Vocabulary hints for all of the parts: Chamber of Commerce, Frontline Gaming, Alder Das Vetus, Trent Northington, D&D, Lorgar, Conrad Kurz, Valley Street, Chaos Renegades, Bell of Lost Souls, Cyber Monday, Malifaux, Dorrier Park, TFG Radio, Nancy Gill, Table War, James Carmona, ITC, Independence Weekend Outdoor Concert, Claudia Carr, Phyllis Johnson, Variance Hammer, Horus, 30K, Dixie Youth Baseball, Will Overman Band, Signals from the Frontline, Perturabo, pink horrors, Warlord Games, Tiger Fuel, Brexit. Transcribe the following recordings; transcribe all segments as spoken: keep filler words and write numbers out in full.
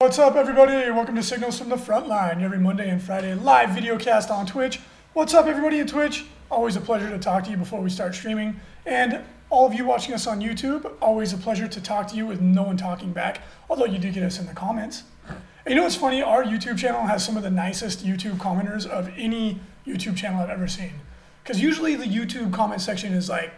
What's up, everybody? Welcome to Signals from the Frontline, every Monday and Friday live video cast on Twitch. What's up, everybody, at Twitch? Always a pleasure to talk to you before we start streaming. And all of you watching us on YouTube, always a pleasure to talk to you with no one talking back, although you do get us in the comments. And you know what's funny? Our YouTube channel has some of the nicest YouTube commenters of any YouTube channel I've ever seen. Because usually the YouTube comment section is like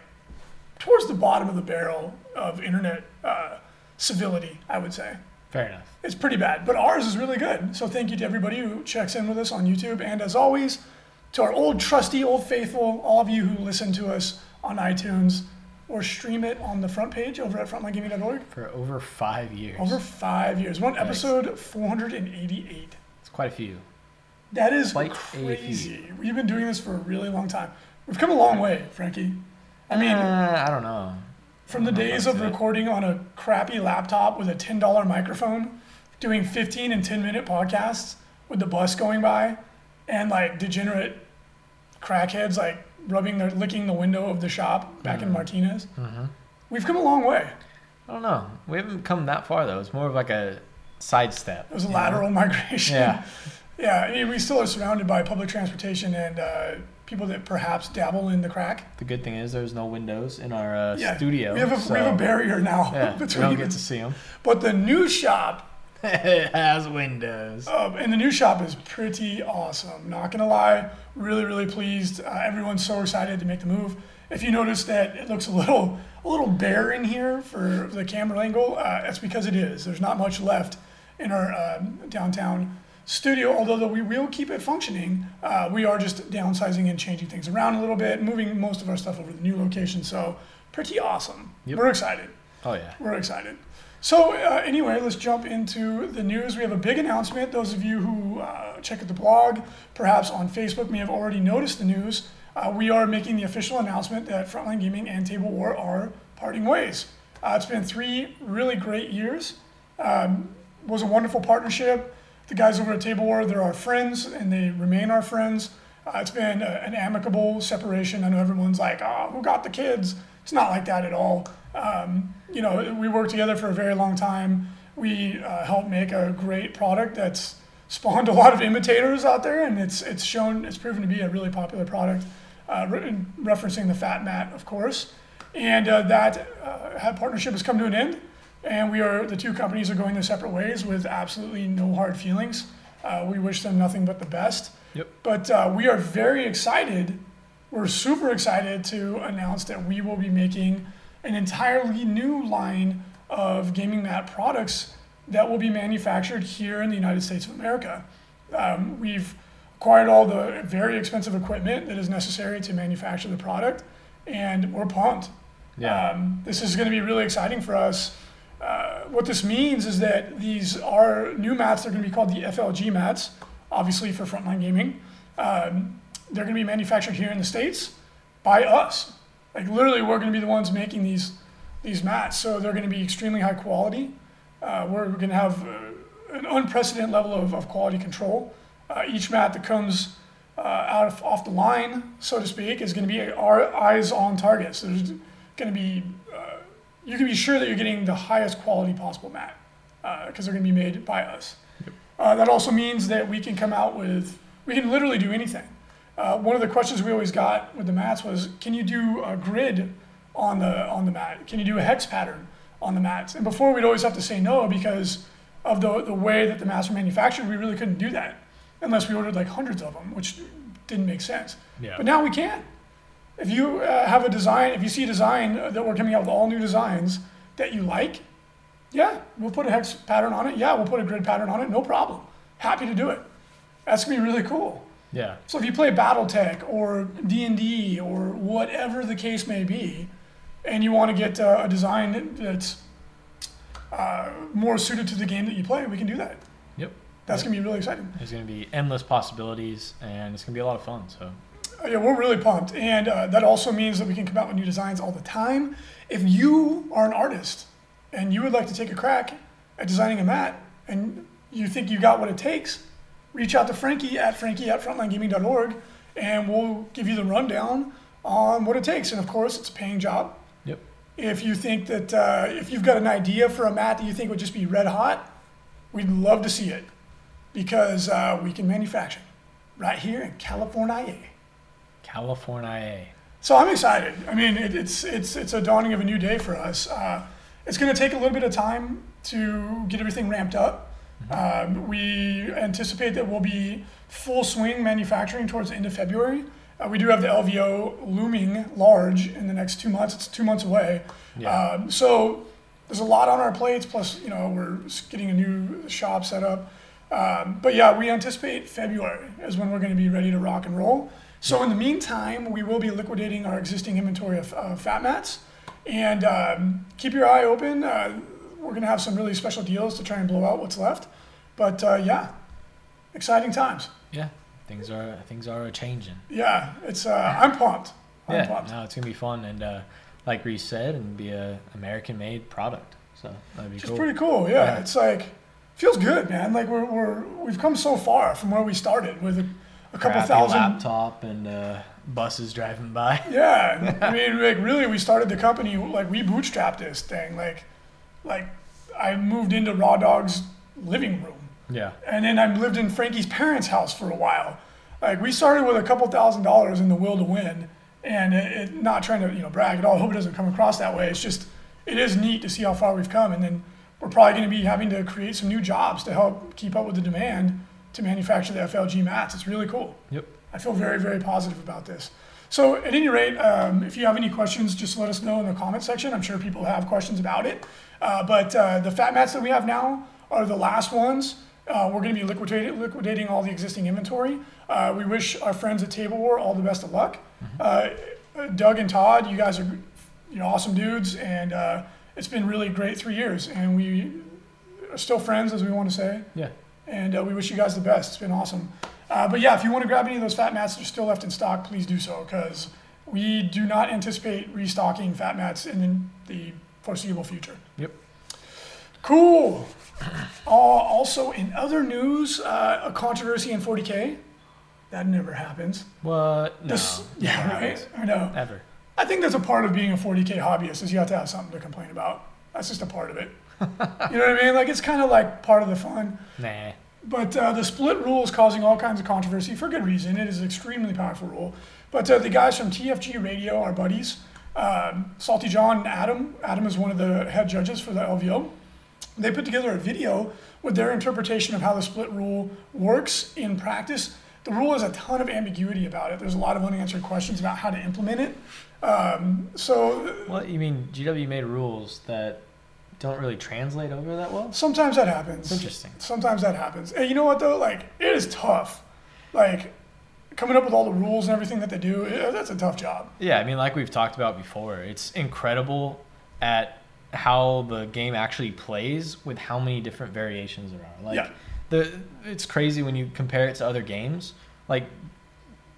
towards the bottom of the barrel of internet uh, civility, I would say. Fair enough. It's pretty bad, but ours is really good. So thank you to everybody who checks in with us on YouTube. And as always, to our old trusty, old faithful, all of you who listen to us on iTunes or stream it on the front page over at Frontline Gaming dot org. For over five years. Over five years. One nice. Episode four hundred eighty-eight. It's quite a few. That is quite crazy. We've been doing this for a really long time. We've come a long way, Frankie. I mean, uh, I don't know. From the days of recording on a crappy laptop with a ten dollar microphone, doing fifteen and ten minute podcasts with the bus going by, and like degenerate crackheads like rubbing their, licking the window of the shop back mm-hmm. in Martinez. Mm-hmm. We've come a long way. I don't know. We haven't come that far though. It's more of like a sidestep. It was a lateral know? migration. Yeah. Yeah. I mean, we still are surrounded by public transportation and, uh, people that perhaps dabble in the crack. The good thing is there's no windows in our uh, yeah, studio. We have, a, so, we have a barrier now. Yeah, between we don't get to see them. But the new shop has windows. Uh, and the new shop is pretty awesome. Not going to lie. Really, really pleased. Uh, everyone's so excited to make the move. If you notice that it looks a little a little bare in here for the camera angle, uh, that's because it is. There's not much left in our uh, downtown studio, although we will keep it functioning. Uh, we are just downsizing and changing things around a little bit, moving most of our stuff over to the new location. So pretty awesome. Yep. We're excited. Oh, yeah. We're excited. So uh, anyway, let's jump into the news. We have a big announcement. Those of you who uh, check out the blog, perhaps on Facebook, may have already noticed the news. Uh, we are making the official announcement that Frontline Gaming and Table War are parting ways. Uh, it's been three really great years. Um, was a wonderful partnership. The guys over at Table War, they're our friends, and they remain our friends. Uh, it's been a, an amicable separation. I know everyone's like, oh, who got the kids? It's not like that at all. Um, you know, we worked together for a very long time. We uh, helped make a great product that's spawned a lot of imitators out there, and it's it's shown, it's proven to be a really popular product, uh, re- referencing the Fat Mat, of course. And uh, that uh, partnership has come to an end. And we are, the two companies are going their separate ways with absolutely no hard feelings. Uh, we wish them nothing but the best. Yep. But uh, we are very excited. We're super excited to announce that we will be making an entirely new line of gaming mat products that will be manufactured here in the United States of America. Um, we've acquired all the very expensive equipment that is necessary to manufacture the product, and we're pumped. Yeah. Um, this is going to be really exciting for us. Uh, what this means is that these are new mats. They're going to be called the F L G mats, obviously for Frontline Gaming. Um, they're going to be manufactured here in the States by us. Like literally, we're going to be the ones making these these mats. So they're going to be extremely high quality. Uh, we're, we're going to have uh, an unprecedented level of, of quality control. Uh, each mat that comes uh, out of, off the line, so to speak, is going to be our eyes on target. So there's going to be uh, you can be sure that you're getting the highest quality possible mat because uh, they're going to be made by us. Yep. Uh, that also means that we can come out with, we can literally do anything. Uh, one of the questions we always got with the mats was, can you do a grid on the on the mat? Can you do a hex pattern on the mats? And before we'd always have to say no because of the, the way that the mats were manufactured, we really couldn't do that unless we ordered like hundreds of them, which didn't make sense. Yeah. But now we can. If you uh, have a design, if you see a design that we're coming out with all new designs that you like, yeah, we'll put a hex pattern on it. Yeah, we'll put a grid pattern on it. No problem. Happy to do it. That's going to be really cool. Yeah. So if you play BattleTech or D and D or whatever the case may be, and you want to get uh, a design that's uh, more suited to the game that you play, we can do that. Yep. That's yep. going to be really exciting. There's going to be endless possibilities, and it's going to be a lot of fun. So. Oh, yeah, we're really pumped. And uh, that also means that we can come out with new designs all the time. If you are an artist and you would like to take a crack at designing a mat and you think you got what it takes, reach out to Frankie at Frankie at Frontline Gaming dot org, and we'll give you the rundown on what it takes. And of course, it's a paying job. Yep. If you think that, uh, if you've got an idea for a mat that you think would just be red hot, we'd love to see it, because uh, we can manufacture right here in California. California. So I'm excited. I mean, it, it's it's it's a dawning of a new day for us. Uh, it's going to take a little bit of time to get everything ramped up. Mm-hmm. um, we anticipate that we'll be full swing manufacturing towards the end of February. Uh, we do have the L V O looming large in the next two months. It's two months away. Yeah. Um, so there's a lot on our plates. Plus, you know, we're getting a new shop set up. Um, but yeah, we anticipate February is when we're going to be ready to rock and roll. So in the meantime, we will be liquidating our existing inventory of uh, Fat Mats, and um, keep your eye open. Uh, we're going to have some really special deals to try and blow out what's left. But uh, yeah, exciting times. Yeah, things are things are changing. Yeah, it's. Uh, I'm pumped. I'm yeah, pumped. No, it's gonna be fun, and uh, like Reese said, and be a American-made product. So that'd be Which cool. It's pretty cool. Yeah, yeah, it's like feels good, man. Like we're we're we've come so far from where we started with. A, A couple thousand laptop and uh, buses driving by. Yeah, I mean, like really, we started the company like we bootstrapped this thing. Like, like I moved into Raw Dog's living room. Yeah, and then I lived in Frankie's parents' house for a while. Like we started with a couple thousand dollars in the will to win, and it, it, not trying to you know brag at all. I hope it doesn't come across that way. It's just it is neat to see how far we've come, and then we're probably going to be having to create some new jobs to help keep up with the demand to manufacture the F L G mats. It's really cool. Yep. I feel very, very positive about this. So at any rate, um, if you have any questions, just let us know in the comment section. I'm sure people have questions about it. Uh, but uh, the Fat Mats that we have now are the last ones. Uh, we're gonna be liquidating, liquidating all the existing inventory. Uh, we wish our friends at Table War all the best of luck. Mm-hmm. uh, Doug and Todd, you guys are you know, awesome dudes, and uh, it's been really great three years, and we are still friends, as we want to say. Yeah. And uh, we wish you guys the best. It's been awesome. Uh, but yeah, if you want to grab any of those Fat Mats that are still left in stock, please do so, because we do not anticipate restocking Fat Mats in the foreseeable future. Yep. Cool. Uh, also, in other news, uh, a controversy in forty K. That never happens. What? No. This, yeah, never right? I know. Ever. I think that's a part of being a forty K hobbyist, is you have to have something to complain about. That's just a part of it. You know what I mean? Like, it's kind of like part of the fun. Nah. But uh, the split rule is causing all kinds of controversy for good reason. It is an extremely powerful rule. But uh, the guys from T F G Radio, our buddies, um, Salty John and Adam, Adam is one of the head judges for the L V O, they put together a video with their interpretation of how the split rule works in practice. The rule has a ton of ambiguity about it. There's a lot of unanswered questions about how to implement it. Um, so. Well, you mean G W made rules that don't really translate over that well? Sometimes that happens. It's interesting. Sometimes that happens. And you know what though? Like, it is tough. Like, coming up with all the rules and everything that they do, it, that's a tough job. Yeah, I mean, like we've talked about before, it's incredible at how the game actually plays with how many different variations there are. Like, yeah. the it's crazy when you compare it to other games. Like,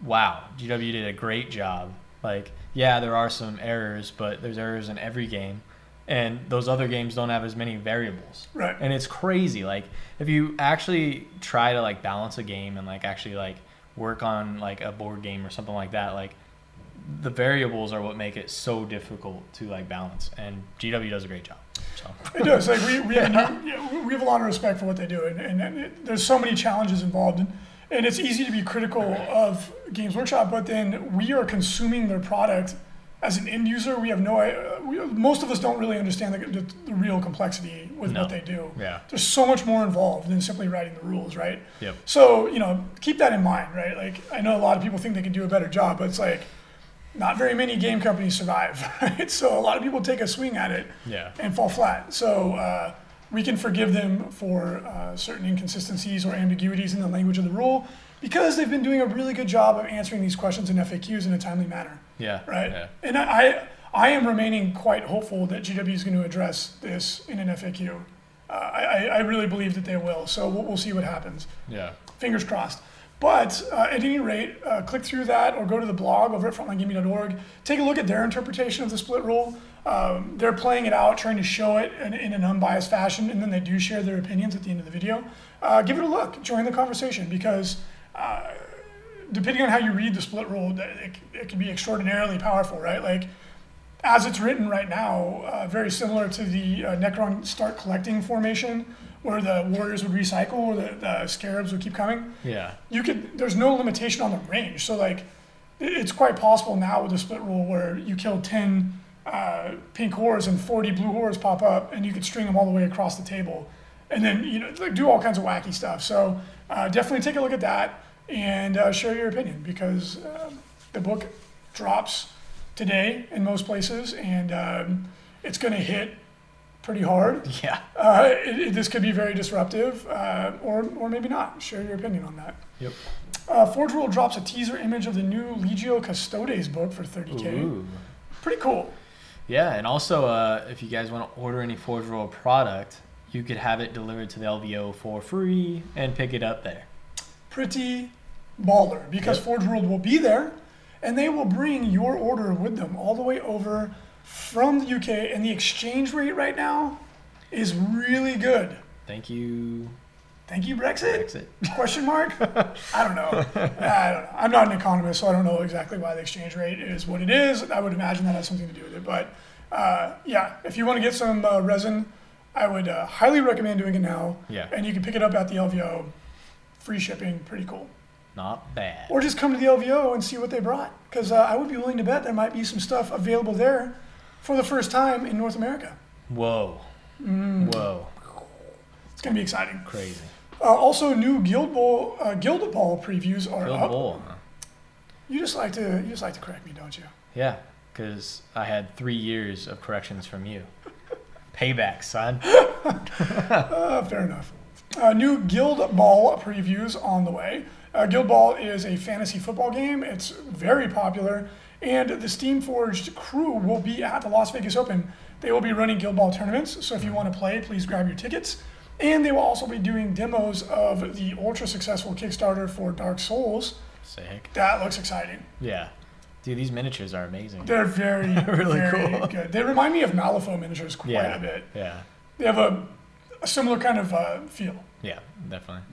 wow, G W did a great job. Like, yeah, there are some errors, but there's errors in every game. And those other games don't have as many variables. Right. And it's crazy. Like, if you actually try to, like, balance a game and, like, actually, like, work on, like, a board game or something like that, like, the variables are what make it so difficult to, like, balance. And G W does a great job. So. It does. Like, we, we, have, yeah, we have a lot of respect for what they do. And, and, and it, there's so many challenges involved. And, and it's easy to be critical right. of Games Workshop, but then we are consuming their product. As an end user, we have no. Uh, we, most of us don't really understand the, the, the real complexity with no. what they do. Yeah. There's so much more involved than simply writing the rules, right? Yep. So you know, keep that in mind, right? Like, I know a lot of people think they can do a better job, but it's like, not very many game companies survive, right? So a lot of people take a swing at it, yeah. and fall flat. So uh, we can forgive them for uh, certain inconsistencies or ambiguities in the language of the rule, because they've been doing a really good job of answering these questions in F A Qs in a timely manner. Yeah. Right. Yeah. And I, I, I am remaining quite hopeful that G W is going to address this in an F A Q. uh, I, I really believe that they will. So we'll, we'll see what happens. Yeah. Fingers crossed. But uh, at any rate, uh, click through that or go to the blog over at Frontline Gaming dot org. Take a look at their interpretation of the split rule. Um, they're playing it out, trying to show it in, in an unbiased fashion, and then they do share their opinions at the end of the video. Uh, give it a look. Join the conversation, because uh, depending on how you read the split rule, it, it can be extraordinarily powerful, right? Like, as it's written right now, uh, very similar to the uh, Necron start collecting formation, where the warriors would recycle, or the, the scarabs would keep coming. Yeah. You could. There's no limitation on the range, so like, it's quite possible now with the split rule where you kill ten uh, pink horrors and forty blue horrors pop up, and you could string them all the way across the table, and then you know like do all kinds of wacky stuff. So uh, definitely take a look at that and uh, share your opinion, because uh, the book drops today in most places, and um, it's going to hit pretty hard. Yeah. Uh, it, it, this could be very disruptive, uh, or, or maybe not. Share your opinion on that. Yep. Uh, Forge World drops a teaser image of the new Legio Custodes book for thirty K. Ooh. Pretty cool. Yeah, and also uh, if you guys want to order any Forge World product, you could have it delivered to the L V O for free and pick it up there. Pretty baller, because yep. Forge World will be there, and they will bring your order with them all the way over from the U K, and the exchange rate right now is really good. Thank you. Thank you, Brexit? Brexit. Question mark? I don't know. I don't know. I'm not an economist, so I don't know exactly why the exchange rate is what it is. I would imagine that has something to do with it. But uh, yeah, if you want to get some uh, resin, I would uh, highly recommend doing it now. Yeah. And you can pick it up at the L V O. Free shipping. Pretty cool. Not bad. Or just come to the L V O and see what they brought, because uh, I would be willing to bet there might be some stuff available there for the first time in North America. Whoa. Mm. Whoa. It's going to be exciting. Crazy. Uh, also, new Guild Ball, uh, Guild Ball previews are Guild up. Guild Ball, huh? You just like to, you just like to correct me, don't you? Yeah, because I had three years of corrections from you. Payback, son. uh, fair enough. Uh, new Guild Ball previews on the way. Uh, Guild Ball is a fantasy football game. It's very popular, and the Steam Forged crew will be at the Las Vegas Open. They will be running Guild Ball tournaments, so if you want to play, please grab your tickets. And they will also be doing demos of the ultra-successful Kickstarter for Dark Souls. Sick. That looks exciting. Yeah. Dude, these miniatures are amazing. They're very, really very cool. Good. They remind me of Malifaux miniatures quite yeah. a bit. Yeah. They have a, a similar kind of uh, feel. Yeah, definitely.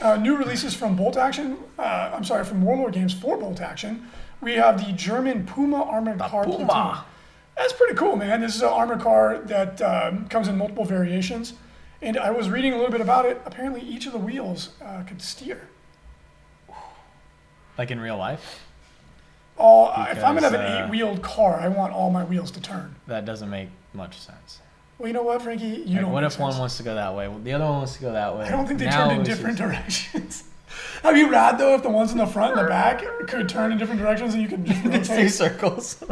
Uh, new releases from Bolt Action, uh, I'm sorry, from Warlord Games for Bolt Action. We have the German Puma Armored Car. Puma. That's pretty cool, man. This is an armored car that um, comes in multiple variations. And I was reading a little bit about it. Apparently, each of the wheels uh, could steer. Like in real life? Oh, because, if I'm going to have an uh, eight-wheeled car, I want all my wheels to turn. That doesn't make much sense. Well, you know what, Frankie? You like, don't. What if sense. One wants to go that way? Well, the other one wants to go that way. I don't think they now turned in different just... directions. That'd be rad, though, if the ones in the front and the back could turn in different directions and you could just rotate. Two circles.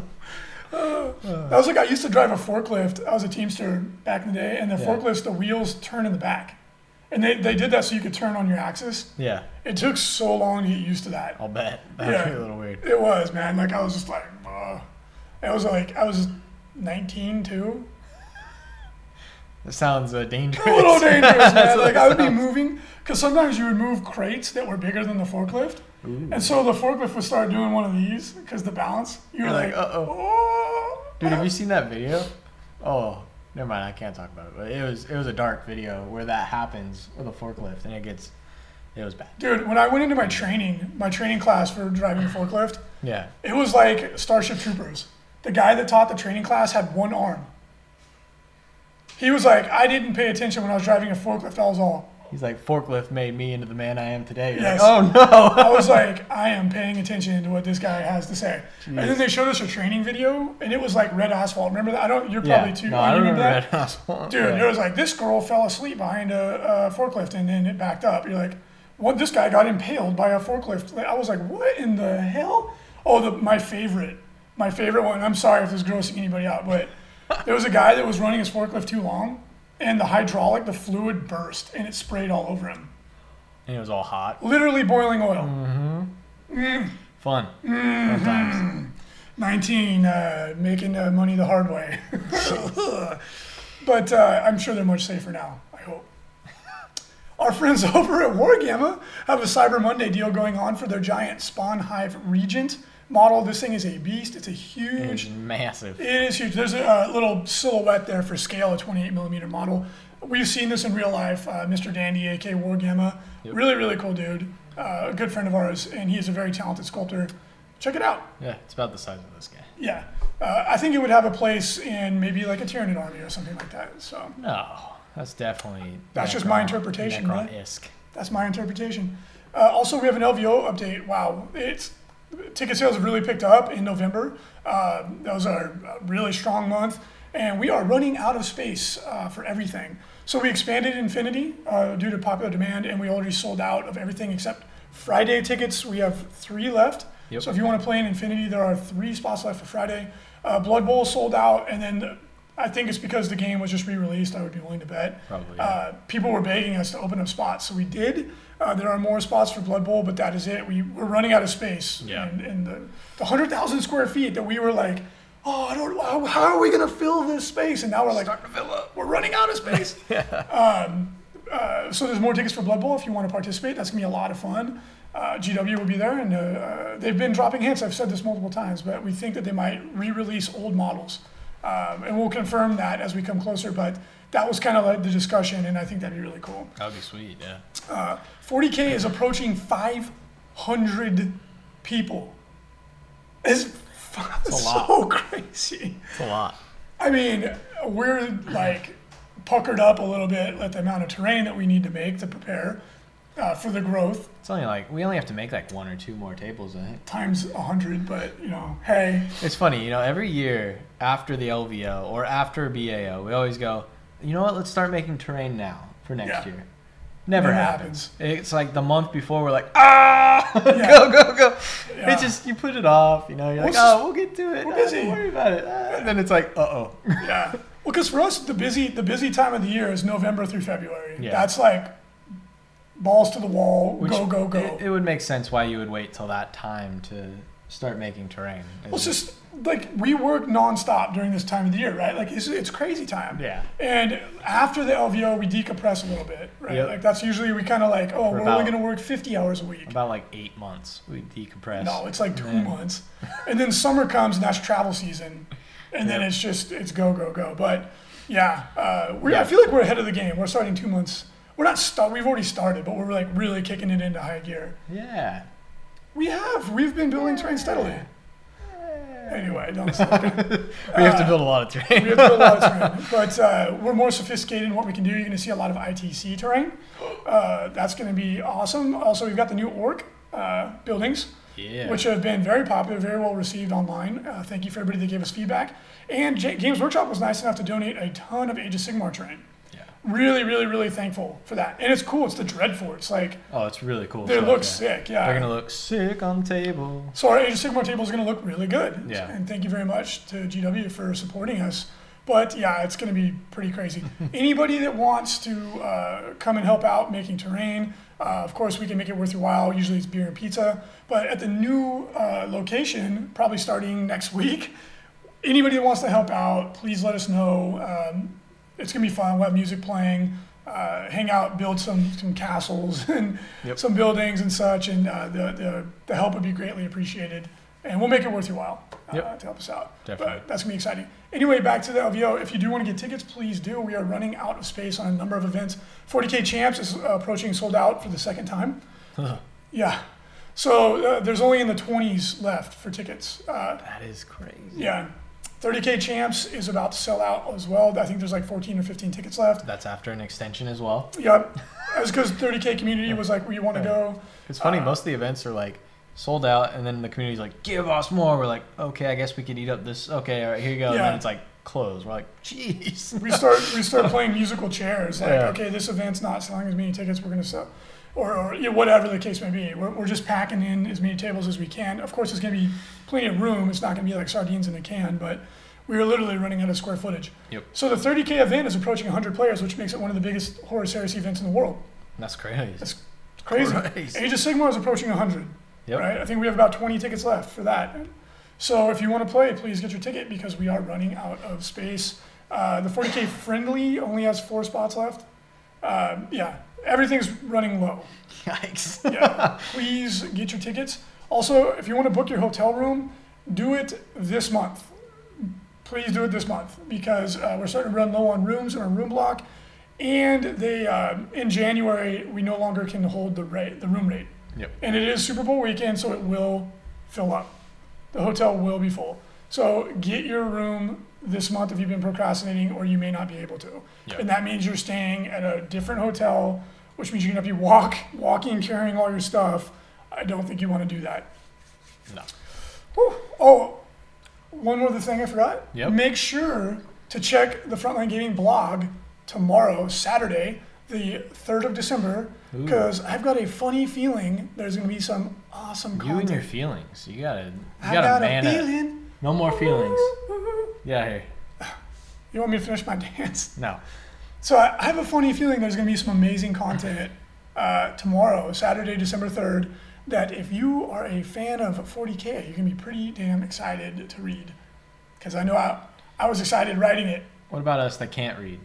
uh, that was like, I used to drive a forklift. I was a Teamster back in the day, and the yeah. forklifts, the wheels turn in the back. And they, they did that so you could turn on your axis. Yeah. It took so long to get used to that. I'll bet. That yeah, was a little weird. It was, man. Like, I was just like, uh I was like, I was nineteen, too. It sounds uh, dangerous. A little dangerous, man. Like, I would sounds. be moving, because sometimes you would move crates that were bigger than the forklift. Ooh. And so the forklift would start doing one of these, because the balance, you were like, like uh-oh. Oh. Dude, have you seen that video? Oh, never mind, I can't talk about it. But it was, it was a dark video where that happens with a forklift, and it gets, it was bad. Dude, when I went into my training, my training class for driving a forklift, yeah, it was like Starship Troopers. The guy that taught the training class had one arm. He was like, I didn't pay attention when I was driving a forklift. That was all. He's like, forklift made me into the man I am today. Yes. Like, oh, no. I was like, I am paying attention to what this guy has to say. Jeez. And then they showed us a training video, and it was like red asphalt. Remember that? I don't, you're probably yeah. too. No, I don't remember that? Red asphalt. Dude, yeah. It was like, this girl fell asleep behind a, a forklift, and then it backed up. You're like, what? This guy got impaled by a forklift. I was like, what in the hell? Oh, the, my favorite. My favorite one. I'm sorry if this is grossing anybody out, but... There was a guy that was running his forklift too long, and the hydraulic, the fluid burst, and it sprayed all over him. And it was all hot. Literally boiling oil. Mm-hmm. Mm. Fun. Mm-hmm. Fun times. nineteen, uh, making uh, money the hard way. But uh, I'm sure they're much safer now, I hope. Our friends over at War Gamma have a Cyber Monday deal going on for their giant Spawn Hive Regent model. This thing is a beast. It's a huge. It is massive. It is huge. There's a, a little silhouette there for scale, a twenty-eight millimeter model. We've seen this in real life. Uh, Mister Dandy, a k a. War Gamma. Yep. Really, really cool dude. Uh, a good friend of ours, and he's a very talented sculptor. Check it out. Yeah, it's about the size of this guy. Yeah. Uh, I think it would have a place in maybe like a Tyranid army or something like that. So no, that's definitely that's Necron, just my interpretation. Necron-esque. Right? That's my interpretation. Uh, also, we have an L V O update. Wow, it's ticket sales have really picked up in November. Uh, that was a really strong month, and we are running out of space uh, for everything. So we expanded Infinity uh, due to popular demand, and we already sold out of everything except Friday tickets. We have three left. Yep. So if you want to play in Infinity, there are three spots left for Friday. Uh, Blood Bowl sold out, and then I think it's because the game was just re-released, I would be willing to bet. Probably, yeah. Uh, people were begging us to open up spots, so we did. Uh, there are more spots for Blood Bowl, but that is it. We, we're running out of space. Yeah. And, and the, the one hundred thousand square feet that we were like, oh, I don't, how, how are we going to fill this space? And now we're like, we're running out of space. yeah. um, uh, so there's more tickets for Blood Bowl if you want to participate. That's going to be a lot of fun. Uh, G W will be there, and uh, uh, they've been dropping hints. I've said this multiple times, but we think that they might re-release old models. Um, and we'll confirm that as we come closer, but that was kind of like the discussion, and I think that'd be really cool. That would be sweet, yeah. Uh, forty K is approaching five hundred people. It's, it's so crazy. It's a lot. I mean, we're like puckered up a little bit at the amount of terrain that we need to make to prepare. Uh, for the growth. It's only like, we only have to make like one or two more tables, I think. Times one hundred, but you know, hey. It's funny, you know, every year after the L V O or after B A O, we always go, you know what, let's start making terrain now for next yeah. year. Never, Never happens. happens. It's like the month before we're like, ah, yeah. go, go, go. Yeah. It's just, you put it off, you know, you're we'll like, just, oh, we'll get to it. We're busy. Don't worry about it. Yeah. And then it's like, uh-oh. Yeah. Well, because for us, the busy, the busy time of the year is November through February. Yeah. That's like, balls to the wall, Which, go, go, go. It, it would make sense why you would wait till that time to start making terrain. Well, it's just, like, we work nonstop during this time of the year, right? Like, it's, it's crazy time. Yeah. And after the L V O, we decompress a little bit, right? Yep. Like, that's usually, we kind of like, oh, For we're about, only going to work fifty hours a week. About, like, eight months we decompress. No, it's like two then... months. And then summer comes, and that's travel season. And yep. then it's just, it's go, go, go. But, yeah, uh, we're, yeah, I feel like we're ahead of the game. We're starting two months We're not start. We've already started, but we're like really kicking it into high gear. Yeah, we have. We've been building terrain steadily. Anyway, don't stop. we uh, have to build a lot of terrain. we have to build a lot of terrain, but uh, we're more sophisticated in what we can do. You're going to see a lot of I T C terrain. Uh, that's going to be awesome. Also, we've got the new orc uh, buildings, yeah. which have been very popular, very well received online. Uh, thank you for everybody that gave us feedback. And J Games Workshop was nice enough to donate a ton of Age of Sigmar terrain. Really, really, really thankful for that. And it's cool. It's the Dreadfort. It's like... Oh, it's really cool. They stuff, look yeah. sick, yeah. They're going to look sick on the table. So our Age of Sigmar table is going to look really good. Yeah. And thank you very much to G W for supporting us. But, yeah, it's going to be pretty crazy. Anybody that wants to uh, come and help out making terrain, uh, of course, we can make it worth your while. Usually it's beer and pizza. But at the new uh, location, probably starting next week, anybody that wants to help out, please let us know. Um, It's going to be fun. We'll have music playing, uh, hang out, build some, some castles and yep. some buildings and such. And uh, the, the, the help would be greatly appreciated. And we'll make it worth your while uh, yep. to help us out. Definitely. But that's going to be exciting. Anyway, back to the L V O. If you do want to get tickets, please do. We are running out of space on a number of events. forty K Champs is uh, approaching sold out for the second time. Huh. Yeah. So uh, there's only in the twenties left for tickets. Uh, that is crazy. Yeah. thirty K Champs is about to sell out as well. I think there's like fourteen or fifteen tickets left. That's after an extension as well. Yep. That's because thirty K Community was like, we want to go. It's funny. Uh, most of the events are like sold out, and then the community's like, give us more. We're like, okay, I guess we could eat up this. Okay, all right, here you go. Yeah. And then it's like closed. We're like, jeez. we start we start playing musical chairs. Like, yeah. okay, this event's not selling as many tickets. We're going to sell. Or, or you know, whatever the case may be. We're, we're just packing in as many tables as we can. Of course, there's going to be plenty of room. It's not going to be like sardines in a can, but we are literally running out of square footage. Yep. So the thirty K event is approaching one hundred players, which makes it one of the biggest horror heresy events in the world. That's crazy. That's crazy. crazy. Age of Sigmar is approaching one hundred. Yep. Right? I think we have about twenty tickets left for that. So if you want to play, please get your ticket because we are running out of space. Uh, the forty K friendly only has four spots left. Um, yeah, everything's running low. Yikes. Yeah, please get your tickets. Also, if you want to book your hotel room, do it this month. Please do it this month, because uh, we're starting to run low on rooms in our room block. And they uh, in January, we no longer can hold the rate, the room rate. Yep. And it is Super Bowl weekend, so it will fill up. The hotel will be full. So get your room this month if you've been procrastinating, or you may not be able to. Yep. And that means you're staying at a different hotel, which means you're going to be walk, walking, carrying all your stuff. I don't think you want to do that. No. Whew. Oh, one other thing I forgot. Yep. Make sure to check the Frontline Gaming blog tomorrow, Saturday, the third of December, because I've got a funny feeling there's going to be some awesome content. You and your feelings. You got to you gotta got man a feeling. Up. No more feelings. Yeah, here. You want me to finish my dance? No. So I, I have a funny feeling there's going to be some amazing content uh, tomorrow, Saturday, December third, that if you are a fan of forty K, you can be pretty damn excited to read. Because I know I, I was excited writing it. What about us that can't read?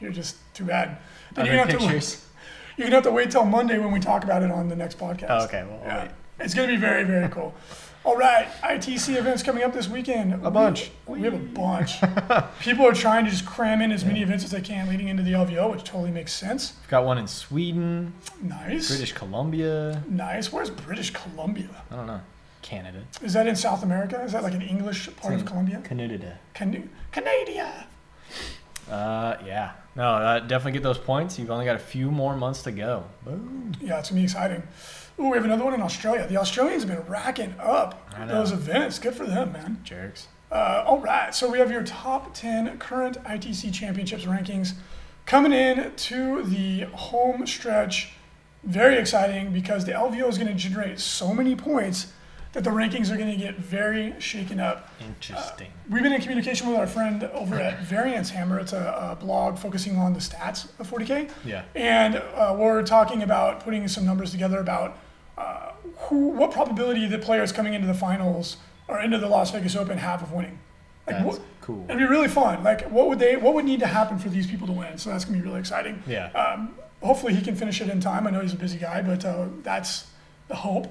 You're just too bad. Then you're going to have to wait till Monday when we talk about it on the next podcast. Oh, okay. Well, yeah. Wait. It's going to be very, very cool. All right, I T C events coming up this weekend. A bunch. We, we have a bunch. People are trying to just cram in as many events as they can leading into the L V O, which totally makes sense. We've got one in Sweden. Nice. British Columbia. Nice. Where's British Columbia? I don't know. Canada. Is that in South America? Is that like an English part of Columbia? Canada. Can- Canada. Uh, yeah. No, uh, definitely get those points. You've only got a few more months to go. Boom. Yeah, it's going to be exciting. Ooh, we have another one in Australia. The Australians have been racking up those events. Good for them, man. Jerks. Uh, all right, so we have your top ten current I T C championships rankings coming in to the home stretch. Very exciting, because the L V O is going to generate so many points that the rankings are going to get very shaken up. Interesting. Uh, we've been in communication with our friend over at Variance Hammer. It's a, a blog focusing on the stats of forty K. Yeah. And uh, we're talking about putting some numbers together about uh, who, what probability the players coming into the finals or into the Las Vegas Open have of winning. Like, that's what, cool. It'd be really fun. Like, what would they? What would need to happen for these people to win? So that's going to be really exciting. Yeah. Um, hopefully he can finish it in time. I know he's a busy guy, but uh, that's the hope.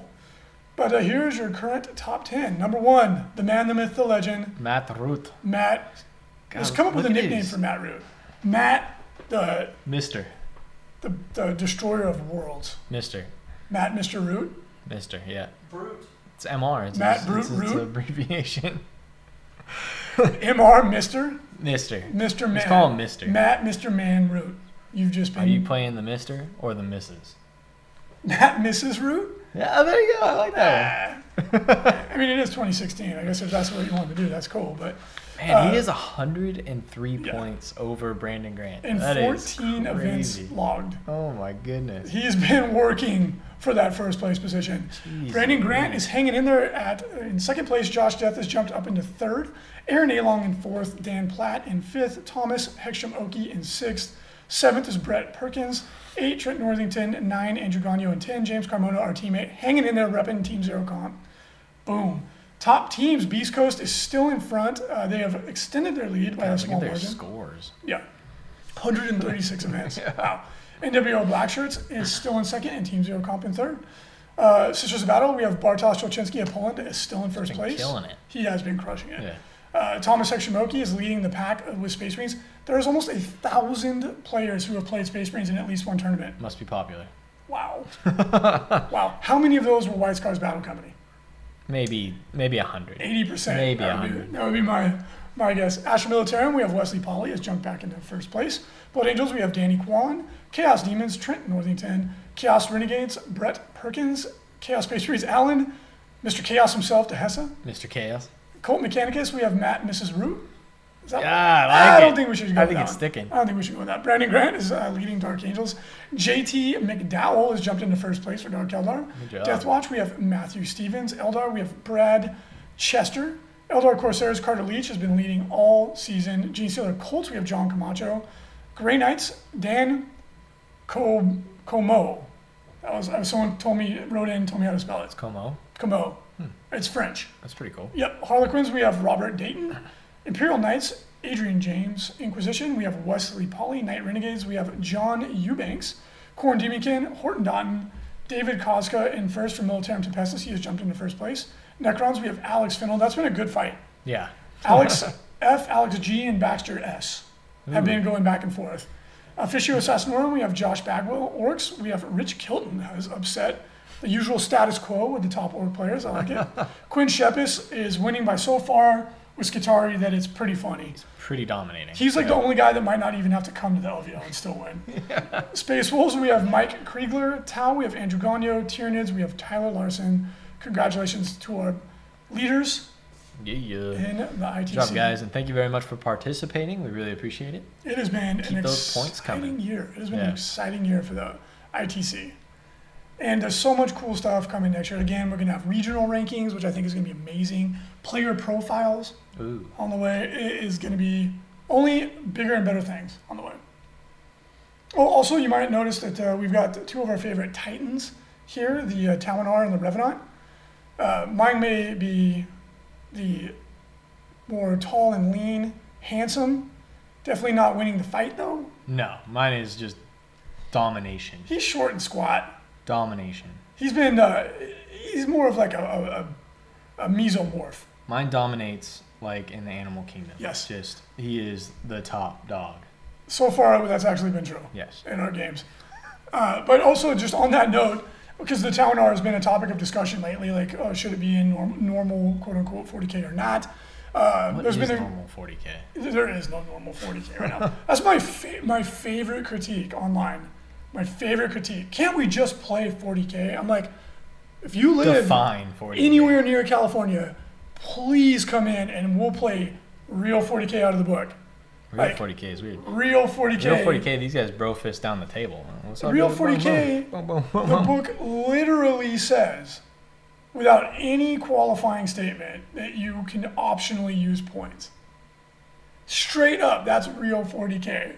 But uh, here's your current top ten. Number one, the man, the myth, the legend. Matt Root. Matt. God, let's come up with a nickname for Matt Root. Matt, the... Mister. The, the destroyer of worlds. Mister. Matt, Mister Root. Mister, yeah. Brute. It's M R. It's Matt Brute Root. It's an abbreviation. M R, Mister? Mister. Mister Man. Let's call him Mister. Matt, Mister Man Root. You've just been... Are you playing the Mister or the Missus? Matt, Missus Root? Yeah, there you go. I like that one. I mean, it is twenty sixteen. I guess if that's what you want to do, that's cool. But man, uh, he is one hundred three yeah. points over Brandon Grant. And that fourteen events logged. Oh, my goodness. He's been working for that first place position. Jeez, Brandon man. Grant is hanging in there at in second place. Josh Death has jumped up into third. Aaron Along in fourth. Dan Platt in fifth. Thomas Heckstrom Oki in sixth. Seventh is Brett Perkins. Eight, Trent Northington. Nine, Andrew Gagno. And ten, James Carmona, our teammate, hanging in there, repping Team Zero Comp. Boom. Top teams. Beast Coast is still in front. Uh, they have extended their lead by God, a small margin. Look at their scores. Yeah. one hundred thirty-six events. Yeah. Wow. N W O Blackshirts is still in second, and Team Zero Comp in third. Uh, Sisters of Battle, we have Bartosz Trochinski of Poland is still in first place. He's been killing it. He has been crushing it. Yeah. Uh, Thomas Heckstrom-Oki is leading the pack with Space Marines. There is almost a thousand players who have played Space Marines in at least one tournament. Must be popular. Wow. Wow. How many of those were White Scars Battle Company? Maybe maybe a hundred. Eighty percent. Maybe a hundred. That would be my my guess. Astro Militarum, we have Wesley Polly has jumped back into first place. Blood Angels, we have Danny Kwan. Chaos Demons, Trent Northington. Chaos Renegades, Brett Perkins. Chaos Space Marines, Allen. Mister Chaos himself, DeHessa. Mister Chaos. Colt Mechanicus, we have Matt and Missus Root. Is that yeah, right? I, like I don't it. think we should go I with that. I think it's sticking. I don't think we should go with that. Brandon Grant is uh, leading Dark Angels. J T McDowell has jumped into first place for Dark Eldar. Death Watch, we have Matthew Stevens. Eldar, we have Brad Chester. Eldar Corsairs, Carter Leach has been leading all season. Gene Steeler Colts, we have John Camacho. Grey Knights, Dan Com- Como. That was, someone told me, wrote in, told me how to spell it. It's Como. Como. It's French. That's pretty cool. Yep. Harlequins, we have Robert Dayton. Imperial Knights, Adrian James, Inquisition. We have Wesley Polly, Knight Renegades. We have John Eubanks, Corn Demican, Horton Dotton, David Koska in first from Militarum Tempestus. He has jumped into first place. Necrons, we have Alex Fennell. That's been a good fight. Yeah. Alex F, Alex G, and Baxter S have Ooh. been going back and forth. Officio Assassinorum, we have Josh Bagwell. Orcs, we have Rich Kilton, who has upset the usual status quo with the top orc players. I like it. Quinn Sheppis is winning by so far with Skitari that it's pretty funny. He's pretty dominating. He's like yeah. the only guy that might not even have to come to the L V O and still win. yeah. Space Wolves, we have Mike Kriegler. Tau, we have Andrew Gagno. Tyranids, we have Tyler Larson. Congratulations to our leaders. Yeah, yeah. In the I T C. Good job, guys, and thank you very much for participating. We really appreciate it. It has been Keep an those exciting points coming. year. It has been yeah. an exciting year for the I T C. And there's so much cool stuff coming next year. Again, we're going to have regional rankings, which I think is going to be amazing. Player profiles Ooh. on the way. It is going to be only bigger and better things on the way. Oh, also, you might notice that uh, we've got two of our favorite Titans here, the uh, Talonar and the Revenant. Uh, mine may be the more tall and lean, handsome. Definitely not winning the fight, though. No, mine is just domination. He's short and squat. Domination. He's been, uh, he's more of like a, a, a mesomorph. Mine dominates like in the animal kingdom. Yes. Just, he is the top dog. So far, that's actually been true. Yes. In our games. Uh, but also, just on that note, because the Talonar has been a topic of discussion lately, like uh, should it be in norm normal, quote unquote, forty K or not? Uh, what there's is been a, normal forty K? There is no normal forty K right now. That's my fa my favorite critique online. My favorite critique. Can't we just play forty K? I'm like, if you live Define forty K. anywhere near California, please come in and we'll play real forty K out of the book. Real like, forty K is weird. Real forty K. Real forty K, these guys bro fist down the table. What's up, real forty K, boom, boom, boom, boom, boom. The book literally says, without any qualifying statement, that you can optionally use points. Straight up, that's real forty K.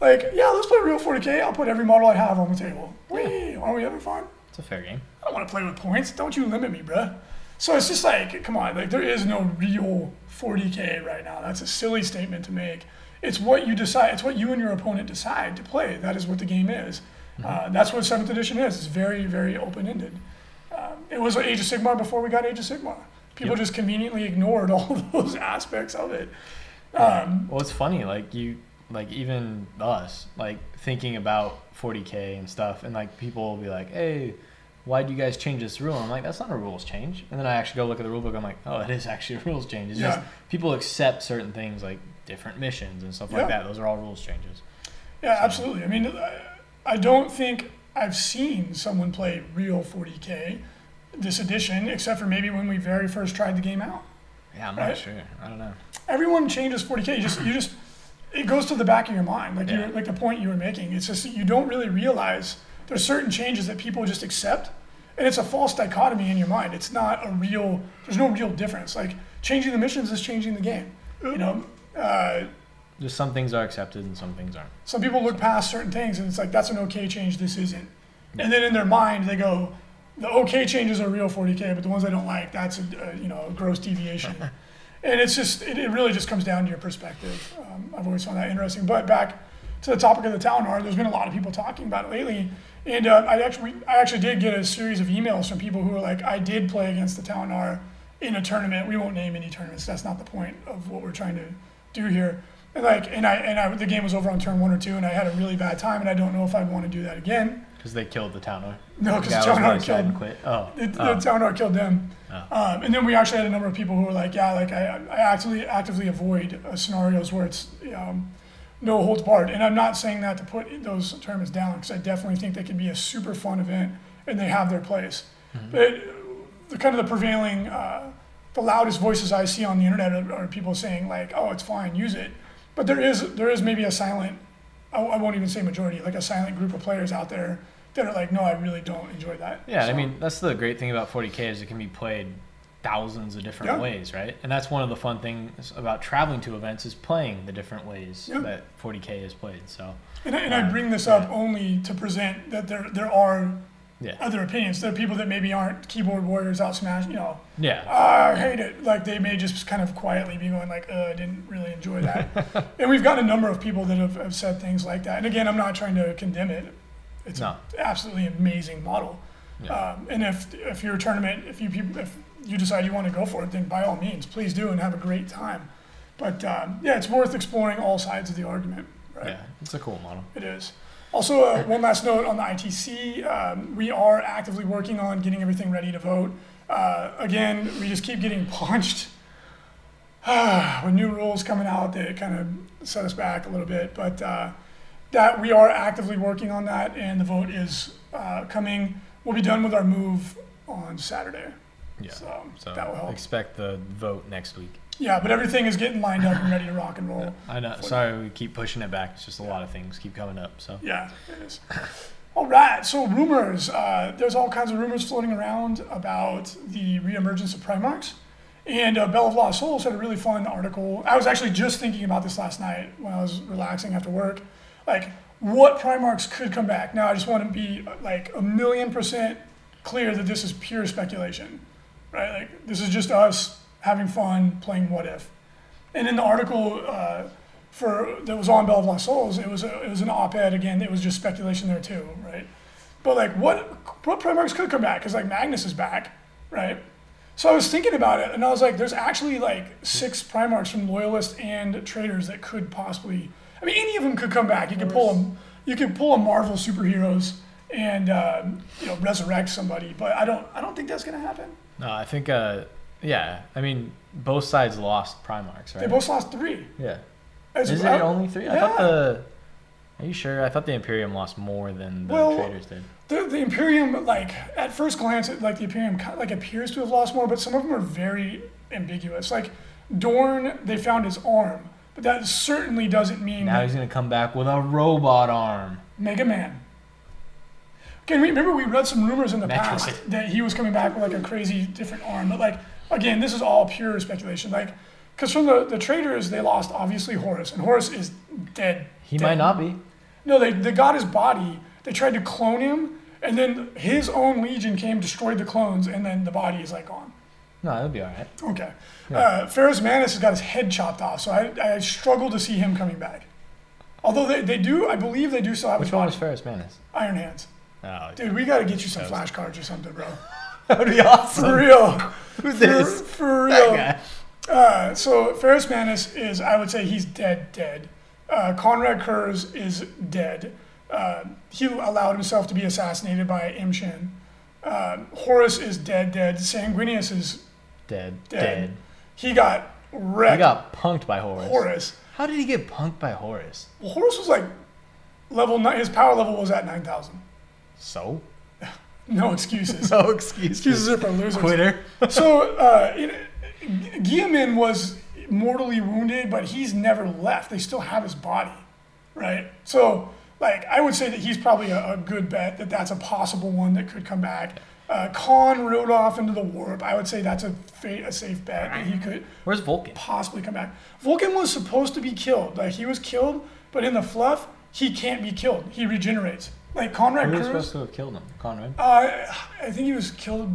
Like, yeah, let's play real forty K. I'll put every model I have on the table. Whee, yeah. Aren't we having fun? It's a fair game. I don't want to play with points. Don't you limit me, bruh. So it's just like, come on, like there is no real forty K right now. That's a silly statement to make. It's what you decide. It's what you and your opponent decide to play. That is what the game is. Mm-hmm. uh, that's what seventh edition is. It's very, very open-ended. Um, it was Age of Sigmar before we got Age of Sigmar. People yep. just conveniently ignored all those aspects of it. Um, well, it's funny, like you, like even us, like thinking about forty K and stuff, and like people will be like, hey, why do you guys change this rule? And I'm like, that's not a rules change. And then I actually go look at the rule book. I'm like, oh, it is actually a rules change. It's yeah. just people accept certain things like different missions and stuff yeah. like that. Those are all rules changes. Yeah, so. Absolutely. I mean, I don't think I've seen someone play real forty K this edition, except for maybe when we very first tried the game out. Yeah, I'm right? not sure. I don't know. Everyone changes forty K. You just, you just, it goes to the back of your mind. Like, yeah. you, like the point you were making. It's just you don't really realize there's certain changes that people just accept, and it's a false dichotomy in your mind. It's not a real, there's no real difference. Like, changing the missions is changing the game. You know? Uh, Just some things are accepted and some things aren't. Some people look past certain things, and it's like, that's an okay change, this isn't. And then in their mind, they go, the okay changes are real forty K, but the ones I don't like, that's a, a you know, a gross deviation. And it's just, it, it really just comes down to your perspective. Um, I've always found that interesting. But back to the topic of the Talonar, there's been a lot of people talking about it lately. And uh, I actually I actually did get a series of emails from people who were like, I did play against the Talonar in a tournament. We won't name any tournaments. That's not the point of what we're trying to do here. And like, and I and I the game was over on turn one or two, and I had a really bad time, and I don't know if I'd want to do that again. Because they killed the Talonar. No, because the Talonar killed them. Quit. Oh, the, the oh. Talonar killed them. Oh. Um, and then we actually had a number of people who were like, yeah, like I I actively actively avoid uh, scenarios where it's um, no holds barred. And I'm not saying that to put those tournaments down, because I definitely think they can be a super fun event and they have their place. Mm-hmm. But the kind of the prevailing, uh, the loudest voices I see on the internet are, are people saying like, oh, it's fine, use it. But there is there is maybe a silent, I, I won't even say majority, like a silent group of players out there that are like, no, I really don't enjoy that. Yeah, so. I mean, that's the great thing about forty K is it can be played thousands of different yeah. ways, right? And that's one of the fun things about traveling to events is playing the different ways yeah. that forty K is played. So, and I, and uh, I bring this yeah. up only to present that there there are yeah. other opinions. There are people that maybe aren't keyboard warriors out smash, you know. Yeah. I hate it. Like, they may just kind of quietly be going like, uh, I didn't really enjoy that. And we've got a number of people that have, have said things like that. And again, I'm not trying to condemn it. It's no. an absolutely amazing model. Yeah. Um, and if if your tournament, if you if you decide you want to go for it, then by all means, please do and have a great time. But um, yeah, it's worth exploring all sides of the argument. Right? Yeah, it's a cool model. It is. Also, uh, one last note on the I T C, um, we are actively working on getting everything ready to vote. Uh, again, we just keep getting punched with new rules coming out that kind of set us back a little bit. But uh, that we are actively working on that, and the vote is uh, coming. We'll be done with our move on Saturday. Yeah, so, so that will help. Expect the vote next week. Yeah, but everything is getting lined up and ready to rock and roll. Yeah, I know. Sorry, that. We keep pushing it back. It's just a yeah. lot of things keep coming up. So yeah, it is. All right. So rumors. Uh, there's all kinds of rumors floating around about the reemergence of Primarchs, and uh, Bell of Lost Souls had a really fun article. I was actually just thinking about this last night when I was relaxing after work, like what Primarchs could come back. Now I just want to be like a million percent clear that this is pure speculation, right? Like this is just us having fun, playing What If. And in the article uh, for that was on Bell of Lost Souls, it was a, it was an op-ed again. It was just speculation there too, right? But like, what what Primarchs could come back? Because like Magnus is back, right? So I was thinking about it, and I was like, there's actually like six Primarchs from Loyalists and Traders that could possibly. I mean, any of them could come back. You could pull them. You could pull a Marvel superheroes and uh, you know resurrect somebody, but I don't. I don't think that's gonna happen. No, I think. Uh... Yeah, I mean, both sides lost Primarchs, right? They both lost three. Yeah. As Is well, it only three? I yeah. thought the... Are you sure? I thought the Imperium lost more than the well, Traders did. The, the Imperium, like, at first glance, it, like, the Imperium like appears to have lost more, but some of them are very ambiguous. Like, Dorn, they found his arm, but that certainly doesn't mean... Now he's going to come back with a robot arm. Mega Man. Can we remember we read some rumors in the Metroid. past that he was coming back with, like, a crazy different arm, but, like... Again, this is all pure speculation. Like, because from the, the Traders, they lost, obviously, Horus. And Horus is dead. He dead. might not be. No, they, they got his body. They tried to clone him. And then his own legion came, destroyed the clones, and then the body is, like, gone. No, that'll be all right. Okay. Yeah. Uh, Ferrus Manus has got his head chopped off, so I, I struggle to see him coming back. Although they, they do, I believe they do still have Which his body. Which one was Ferrus Manus? Iron Hands. Oh, dude, we got to get you some flashcards or something, bro. That would be awesome. For real. Who's this? For, for real. That guy. Uh, so Ferrus Manus is, I would say he's dead, dead. Uh, Conrad Kurz is dead. Uh, he allowed himself to be assassinated by Imshin. Uh, Horus is dead, dead. Sanguinius is dead, dead. dead. He got wrecked. He got punked by Horus. Horus. How did he get punked by Horus? Well, Horus was like level nine. His power level was at nine thousand. So? No excuses. No excuses. Excuses are for losers. Quitter. So, uh, it, Guilliman was mortally wounded, but he's never left. They still have his body, right? So, like, I would say that he's probably a, a good bet that that's a possible one that could come back. Uh, Khan rode off into the warp. I would say that's a, fa a safe bet that he could Where's Vulcan? possibly come back. Vulcan was supposed to be killed. Like, he was killed, but in the fluff, he can't be killed. He regenerates. Like Conrad Kurz. supposed to have killed him, Conrad? Uh, I think he was killed.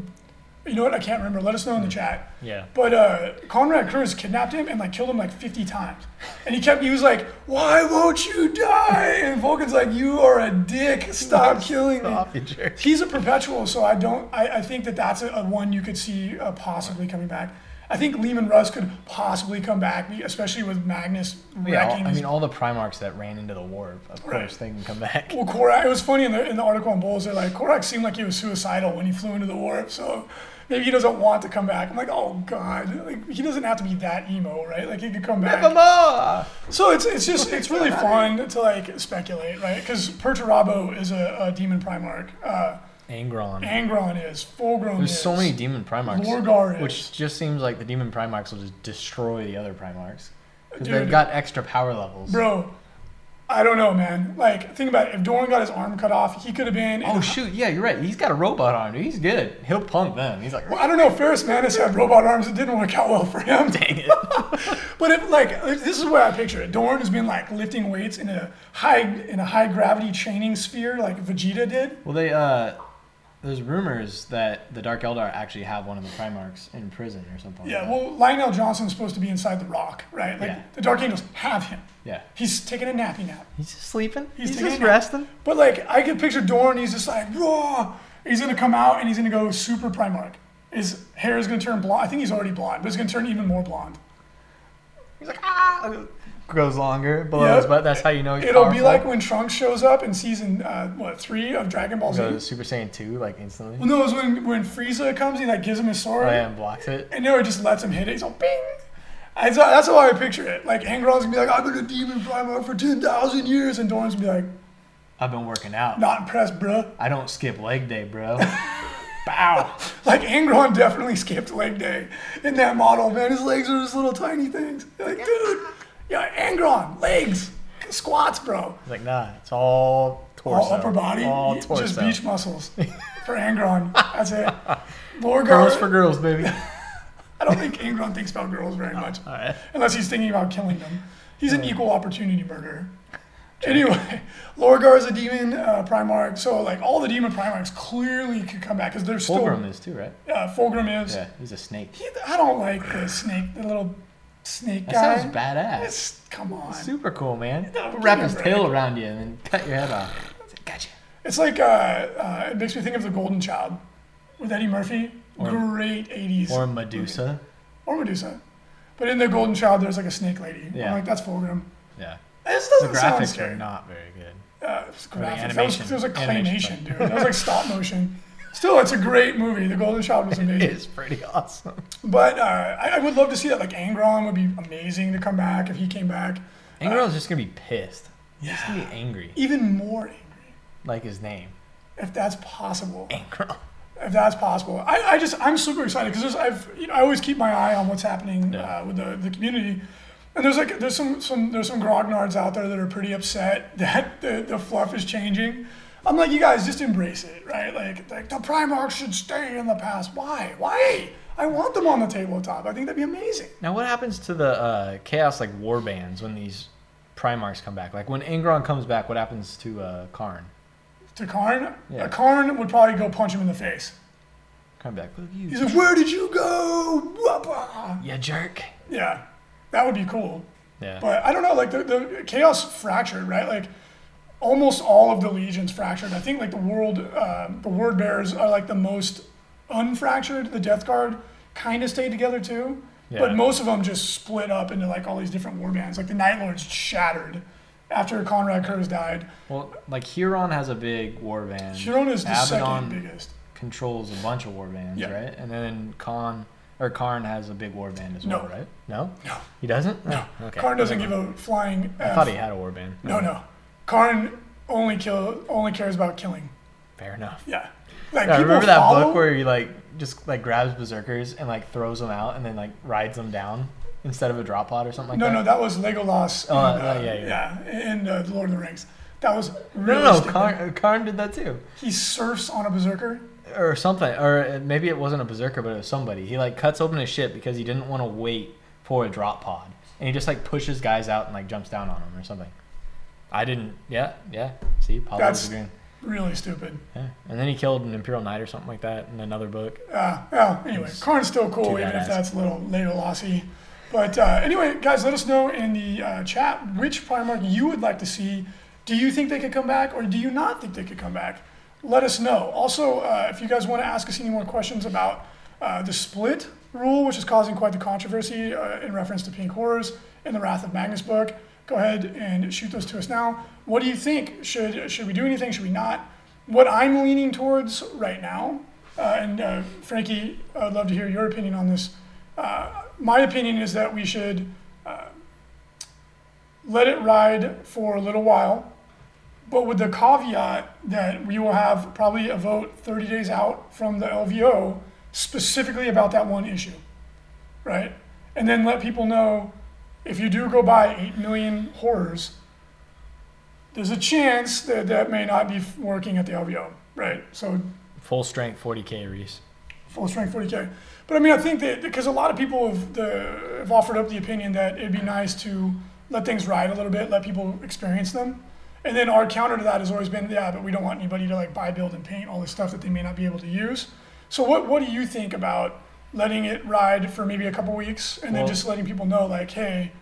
You know what? I can't remember. Let us know in the chat. Yeah. But uh, Conrad Kurz kidnapped him and like killed him like fifty times, and he kept. He was like, "Why won't you die?" And Vulcan's like, "You are a dick. Stop killing Stop me." You jerk. He's a perpetual, so I don't. I, I think that that's a, a one you could see uh, possibly coming back. I think Lehman Russ could possibly come back, especially with Magnus wrecking. Yeah, I mean, all the Primarchs that ran into the warp, of right. course, they can come back. Well, Korak, it was funny in the, in the article on Bulls, they're like, Korak seemed like he was suicidal when he flew into the warp, so maybe he doesn't want to come back. I'm like, oh, God. Like, he doesn't have to be that emo, right? Like, he could come back. Nevermore! So it's, it's just, it's really fun to, like, speculate, right? Because Perturabo is a, a demon Primarch. Uh, Angron. Angron is. Fulgrim There's is. so many demon Primarchs. Lorgar is. Which just seems like the demon Primarchs will just destroy the other Primarchs. Because they've got extra power levels. Bro, I don't know, man. Like, think about it. If Doran got his arm cut off, he could have been... Oh, shoot. Yeah, you're right. He's got a robot arm. He's good. He'll punk then. He's like... Well, I don't know. Ferrus Manus had robot arms. It didn't work out well for him. Dang it. But, if like, this is where I picture it. Doran has been, like, lifting weights in a high in a high-gravity chaining sphere like Vegeta did. Well, they... uh. There's rumors that the Dark Eldar actually have one of the Primarchs in prison or something. Yeah, like that. Well, Lionel Johnson's supposed to be inside the rock, right? Like, yeah. The Dark Angels have him. Yeah. He's taking a nappy nap. He's just sleeping. He's, he's just resting. But, like, I could picture Dorne, he's just like, raw. He's going to come out and he's going to go super Primarch. His hair is going to turn blonde. I think he's already blonde, but it's going to turn even more blonde. He's like, ah. Grows longer, blows, yep. But that's how you know he's It'll powerful. Be like when Trunks shows up in season, uh, what, three of Dragon Ball Z? So Super Saiyan two, like, instantly? Well, no, it was when, when Frieza comes, he, like, gives him his sword. Oh, yeah, and blocks it. And no, it just lets him hit it. He's like, bing! And so, that's how I picture it. Like, Angron's gonna be like, I've been a demon Primarch for ten thousand years, and Dorne's gonna be like, I've been working out. Not impressed, bruh. I don't skip leg day, bro. Bow. Like, Angron definitely skipped leg day in that model, man. His legs are just little tiny things. They're like, dude. Yeah, Angron, legs, squats, bro. It's like, nah, it's all torso. All upper body, all just torso. Beach muscles for Angron. That's it. Lord girls for girls, baby. I don't think Angron thinks about girls very much. Oh, all right. Unless he's thinking about killing them. He's an equal opportunity murderer. Anyway, Lorgar is a demon uh, Primarch, so like all the demon Primarchs clearly could come back because they're still. Fulgrim is too, right? Yeah, Fulgrim is. Yeah, he's a snake. He, I don't like the snake, the little... Snake that guy. Sounds badass. It's, come on. It's super cool, man. No, wrap his break. Tail around you and then cut your head off. It's like, gotcha. It's like, uh, uh, it makes me think of The Golden Child with Eddie Murphy. Or, great eighties. Or Medusa. Movie. Or Medusa. But in The Golden Child, there's like a snake lady. Yeah. I'm like, that's Fulgrim. Yeah. This doesn't the graphics sound scary. Are not very good. Uh, it's graphics. The animation. That was, it was like animation, claymation, dude. That was like stop motion. Still, it's a great movie. The Golden Child was amazing. It is pretty awesome. But uh, I, I would love to see that. Like, Angron would be amazing to come back if he came back. Angron's uh, just going to be pissed. He's yeah. just going to be angry. Even more angry. Like his name. If that's possible. Angron. If that's possible. I, I just, I'm super excited because I've, you know, I always keep my eye on what's happening yeah. uh, with the, the community. And there's like, there's some, some, there's some grognards out there that are pretty upset that the, the fluff is changing. I'm like, you guys, just embrace it, right? Like, like the Primarchs should stay in the past. Why? Why? I want them on the tabletop. I think that'd be amazing. Now, what happens to the uh, Chaos, like, warbands when these Primarchs come back? Like, when Angron comes back, what happens to uh, Karn? To Karn? Yeah. Uh, Karn would probably go punch him in the face. Come back. Look, you. He's like, where did you go? You jerk. Yeah. That would be cool. Yeah. But I don't know. Like, the, the Chaos fractured, right? Like... Almost all of the legions fractured. I think like the world, uh, the word bearers are like the most unfractured. The Death Guard kind of stayed together too, yeah. But most of them just split up into like all these different war bands. Like the Night Lords shattered after Conrad Kurz died. Well, like Huron has a big war band. Huron is the Abaddon second biggest. Controls a bunch of war bands, yeah. Right? And then Khan or Karn has a big war band as well, no. Right? No, no, he doesn't. No, no. Okay. Karn doesn't give a flying. F. I thought he had a war band. No, no. no. Karn only kill only cares about killing. Fair enough. Yeah. Like yeah, remember that follow? Book where he like just like grabs berserkers and like throws them out and then like rides them down instead of a drop pod or something like no, that? No, no, that was Legolas. Oh, and, uh, uh, yeah, yeah. Yeah, and uh, The Lord of the Rings. That was really No, no, Karn, Karn did that too. He surfs on a berserker or something, or maybe it wasn't a berserker, but it was somebody. He like cuts open his ship because he didn't want to wait for a drop pod, and he just like pushes guys out and like jumps down on them or something. I didn't, yeah, yeah. See, Paul was agreeing. Really stupid. Yeah. And then he killed an Imperial Knight or something like that in another book. Uh, well, anyway, Karn's still cool, even if that's a little Legolas-y. But uh, anyway, guys, let us know in the uh, chat which Primarch you would like to see. Do you think they could come back, or do you not think they could come back? Let us know. Also, uh, if you guys want to ask us any more questions about uh, the split rule, which is causing quite the controversy uh, in reference to Pink Horrors in the Wrath of Magnus book, go ahead and shoot those to us now. What do you think? Should should we do anything? Should we not? What I'm leaning towards right now, uh, and uh, Frankie, I'd love to hear your opinion on this. Uh, my opinion is that we should uh, let it ride for a little while, but with the caveat that we will have probably a vote thirty days out from the L V O specifically about that one issue, right? And then let people know, if you do go buy eight million horrors, there's a chance that that may not be working at the L V O, right? So full strength forty K, Reese. Full strength forty K. But I mean, I think that because a lot of people have, the, have offered up the opinion that it'd be nice to let things ride a little bit, let people experience them. And then our counter to that has always been, yeah, but we don't want anybody to like buy, build, and paint all this stuff that they may not be able to use. So what, what do you think about letting it ride for maybe a couple weeks and well, then just letting people know like, hey,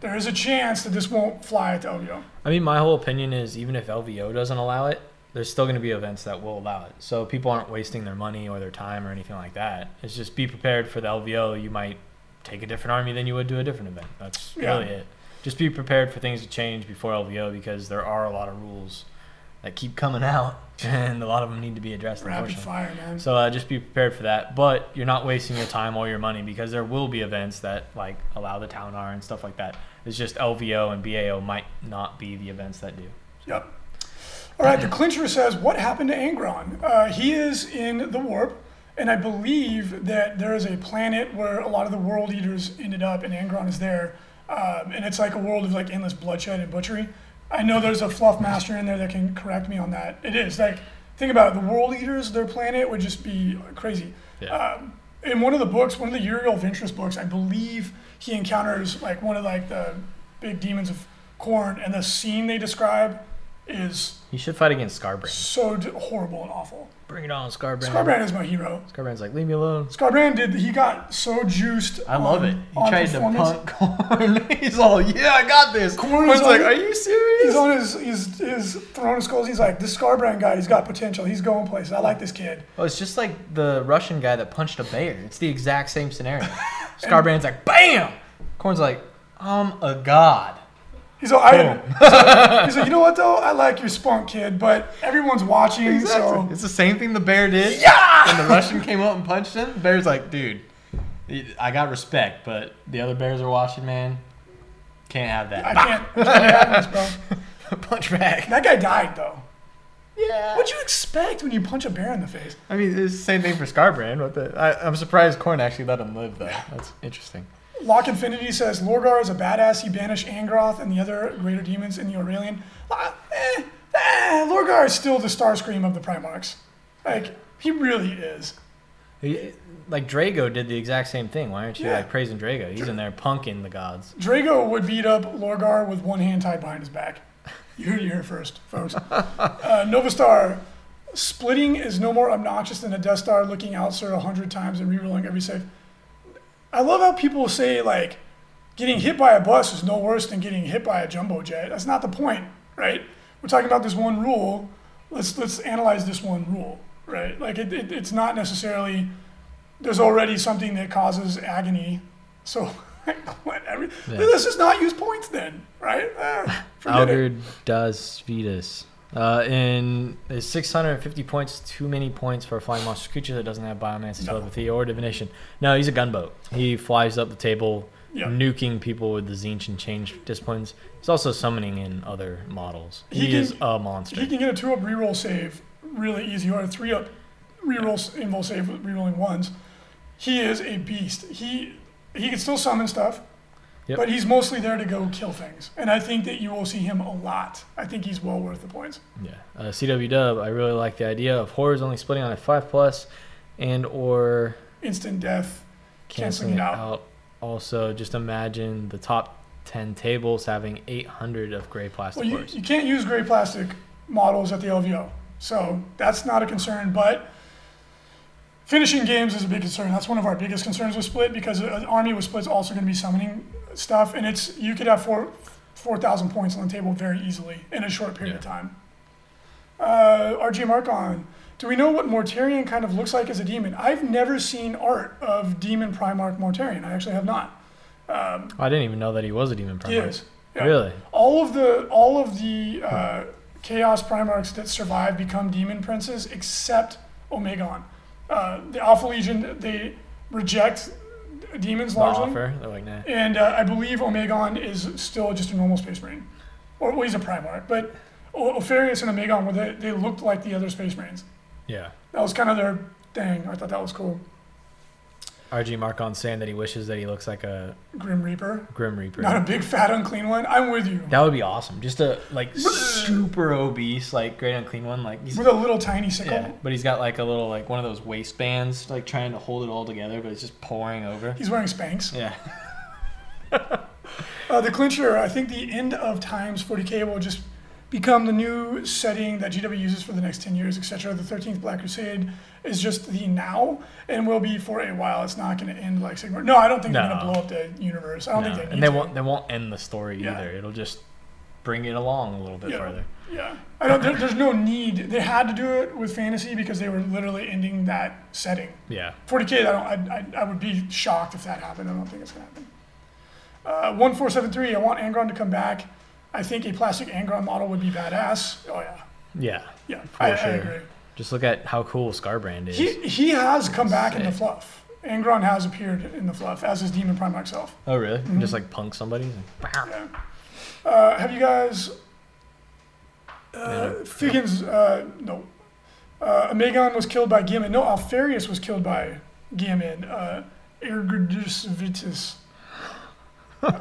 there is a chance that this won't fly at the L V O? I mean, my whole opinion is even if L V O doesn't allow it, there's still going to be events that will allow it. So people aren't wasting their money or their time or anything like that. It's just be prepared for the L V O. You might take a different army than you would do a different event. That's yeah. really it. Just be prepared for things to change before L V O because there are a lot of rules that keep coming out and a lot of them need to be addressed. Rapid fire, man. So uh, just be prepared for that. But you're not wasting your time or your money because there will be events that like allow the Town R and stuff like that. It's just L V O and B A O might not be the events that do. So. Yep. All right, the Clincher says, what happened to Angron? Uh, he is in the warp, and I believe that there is a planet where a lot of the world eaters ended up, and Angron is there. Um, and it's like a world of like endless bloodshed and butchery. I know there's a fluff master in there that can correct me on that. It is, like, think about it. The world eaters, their planet would just be crazy. Yeah. Um, in one of the books, one of the Uriel Ventress books, I believe he encounters like one of like the big demons of Khorne, and the scene they describe is... You should fight against Scarbrand. So d horrible and awful. Bring it on, Scarbrand. Scarbrand is my hero. Scarbrand's like, leave me alone. Scarbrand did, he got so juiced. I love on, it. He tried to punk Khorne. He's all, yeah, I got this. Khorne's like, are you serious? He's on his, his, his Throne of Skulls. He's like, this Scarbrand guy, he's got potential. He's going places. I like this kid. Oh, it's just like the Russian guy that punched a bear. It's the exact same scenario. Scarbrand's like, bam! Khorne's like, I'm a god. He's like, I, he's like, you know what though? I like your spunk, kid, but everyone's watching, exactly. so it's the same thing the bear did. Yeah! When the Russian came up and punched him, the bear's like, dude, I got respect, but the other bears are watching, man. Can't have that. I can't, can't have this, bro. Punch back. That guy died though. Yeah. What'd you expect when you punch a bear in the face? I mean, it's the same thing for Scarbrand. What the? I, I'm surprised Khorne actually let him live though. That's interesting. Lock Infinity says, Lorgar is a badass. He banished Angroth and the other greater demons in the Aurelion. Uh, eh, eh, Lorgar is still the Starscream of the Primarchs. Like, he really is. He, like, Drago did the exact same thing. Why aren't you, yeah. like, praising Drago? He's Dra in there punking the gods. Drago would beat up Lorgar with one hand tied behind his back. You heard it here first, folks. uh, Novastar, splitting is no more obnoxious than a Death Star looking out, sir, a hundred times and rerolling every save. I love how people say, like, getting hit by a bus is no worse than getting hit by a jumbo jet. That's not the point, right? We're talking about this one rule. Let's, let's analyze this one rule, right? Like, it, it, it's not necessarily, there's already something that causes agony. So, every, yeah. let's just not use points then, right? Ah, Alder Das Vetus. Uh, in is six hundred fifty points too many points for a flying monster creature that doesn't have biomancy, no. telepathy, or divination? No, he's a gunboat. He flies up the table, yep. nuking people with the Zinch and Change disciplines. He's also summoning in other models. He, he can, is a monster. He can get a two-up reroll save really easy, or a three-up reroll yeah. invul save with rerolling ones. He is a beast. He he can still summon stuff, yep. but he's mostly there to go kill things. And I think that you will see him a lot. I think he's well worth the points. Yeah. Uh, C W Dub, I really like the idea of horrors only splitting on a five plus and or... instant death. Canceling, canceling it out. out. Also, just imagine the top ten tables having eight hundred of gray plastic. Well, you, you can't use gray plastic models at the L V O. So that's not a concern, but... finishing games is a big concern. That's one of our biggest concerns with Split, because an army with Split's also going to be summoning stuff, and it's you could have four four thousand points on the table very easily in a short period yeah. of time. Uh, R G Marcon, do we know what Mortarion kind of looks like as a demon? I've never seen art of Demon Primarch Mortarion. I actually have not. Um, I didn't even know that he was a Demon Primarch. He is. Yeah. Really? All of the all of the uh, Chaos Primarchs that survive become Demon Princes, except Omegon. Uh, the Alpha Legion, they reject demons the largely. Offer. They're like, nah. And uh, I believe Omegon is still just a normal Space Marine. Or, well, he's a Primarch. But Opharius and Omegon, well, they, they looked like the other Space Marines. Yeah. That was kind of their thing. I thought that was cool. R G Marcon saying that he wishes that he looks like a... Grim Reaper. Grim Reaper. Not a big, fat, unclean one. I'm with you. That would be awesome. Just a, like, super obese, like, great unclean one. Like he's, with a little tiny sickle. Yeah, but he's got, like, a little, like, one of those waistbands, like, trying to hold it all together, but it's just pouring over. He's wearing Spanx. Yeah. uh, the Clincher, I think the end of Times forty K will just become the new setting that G W uses for the next ten years, et cetera. The thirteenth Black Crusade is just the now and will be for a while. It's not going to end like Sigmar. No, I don't think no. they're going to blow up the universe. I don't no. think they need and they to. won't. They won't end the story yeah. either. It'll just bring it along a little bit yeah. further. Yeah, I don't. There, there's no need. They had to do it with fantasy because they were literally ending that setting. Yeah. forty K. I don't. I. I, I would be shocked if that happened. I don't think it's going to happen. Uh, one four seven three. I want Angron to come back. I think a plastic Angron model would be badass. Oh, yeah. Yeah. Yeah, for I, sure. I agree. Just look at how cool Scarbrand is. He, he has come it's back sick. in the fluff. Angron has appeared in the fluff, as is Demon Prime himself. Oh, really? Mm-hmm. Just, like, punk somebody? Like, yeah. Uh, have you guys... Uh, yeah. Figgins... Uh, no. Uh, Amegon was killed by Guilliman. No, Alfarius was killed by Guilliman. Uh, Ergudus Vitus.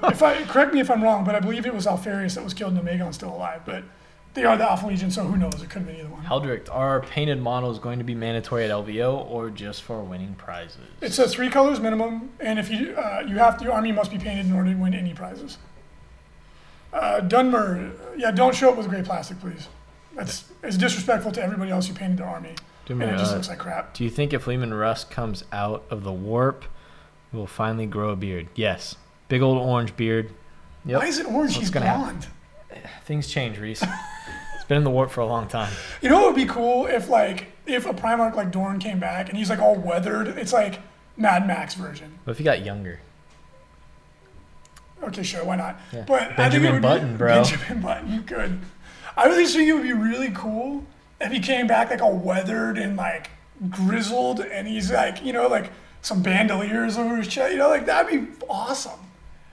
if I correct me if I'm wrong, but I believe it was Alfarius that was killed and Omegon's still alive. But they are the Alpha Legion, so who knows? It could have been either one. Heldrick, are painted models going to be mandatory at L V O or just for winning prizes? It says three colors minimum, and if you uh, you have to, your army must be painted in order to win any prizes. Uh, Dunmer, yeah, don't show up with gray plastic, please. That's it's disrespectful to everybody else who painted their army, and it just looks like crap. Do you think if Lehman Rust comes out of the warp, we'll finally grow a beard? Yes. Big old orange beard. Yep. Why is it orange? He's blonde. Happen? Things change, Reese. It's been in the warp for a long time. You know what would be cool if, like, if a Primarch like Doran came back and he's like all weathered. It's like Mad Max version. What if he got younger? Okay, sure, why not? Yeah. But Benjamin I think Button, be, bro. Benjamin Button, good. I was thinking it would be really cool if he came back like all weathered and like grizzled, and he's like, you know, like some bandoliers over his chest. You know, like that'd be awesome.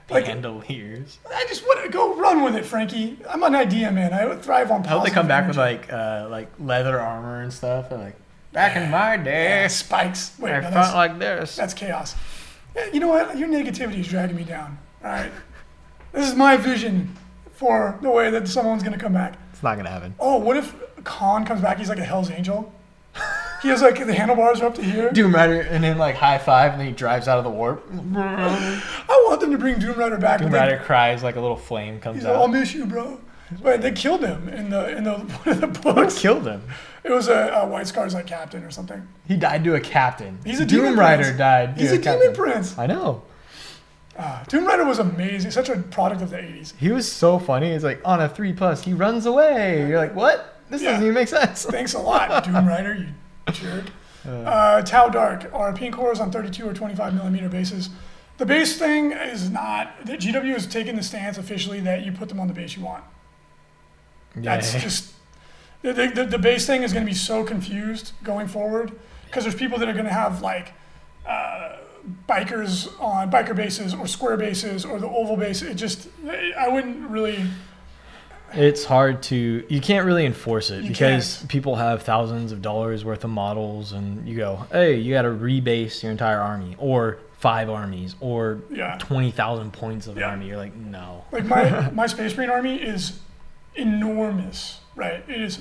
Like, bandoliers. I just want to go run with it, Frankie. I'm an idea man. I would thrive on positive I hope they come back energy. with like uh, like leather armor and stuff. And like back in my day, yeah, spikes. Wait, I no, felt like this. That's chaos. You know what? Your negativity is dragging me down. All right, this is my vision for the way that someone's gonna come back. It's not gonna happen. Oh, what if Khan comes back? He's like a Hell's Angel. He has like the handlebars are up to here. Doom Rider, and then like high five, and then he drives out of the warp. I want them to bring Doom Rider back. Doom Rider they, cries like a little flame comes he's out. Like, I'll miss you, bro. Wait, they killed him in the in the one of the books. Who killed him? It was a, a White Scar's like captain or something. He died to a captain. He's a Doom Rider prince. died. To he's a, a demon prince. I know. Uh, Doom Rider was amazing. Such a product of the eighties. He was so funny. He's like on a three plus. He runs away. You're like, what? This yeah. doesn't even make sense. Thanks a lot, Doom Rider. You. Jerk. Uh, Tau Dark are pink horrors on thirty-two or twenty-five millimeter bases. The base thing is not. The G W has taken the stance officially that you put them on the base you want. Yay. That's just the, the, the base thing is going to be so confused going forward because there's people that are going to have like uh, bikers on biker bases or square bases or the oval base. It just I wouldn't really. It's hard to, you can't really enforce it you because can't. people have thousands of dollars worth of models and you go, hey, you got to rebase your entire army or five armies or yeah. twenty thousand points of yeah. army. You're like, no. Like my, my Space Marine army is enormous, right? It is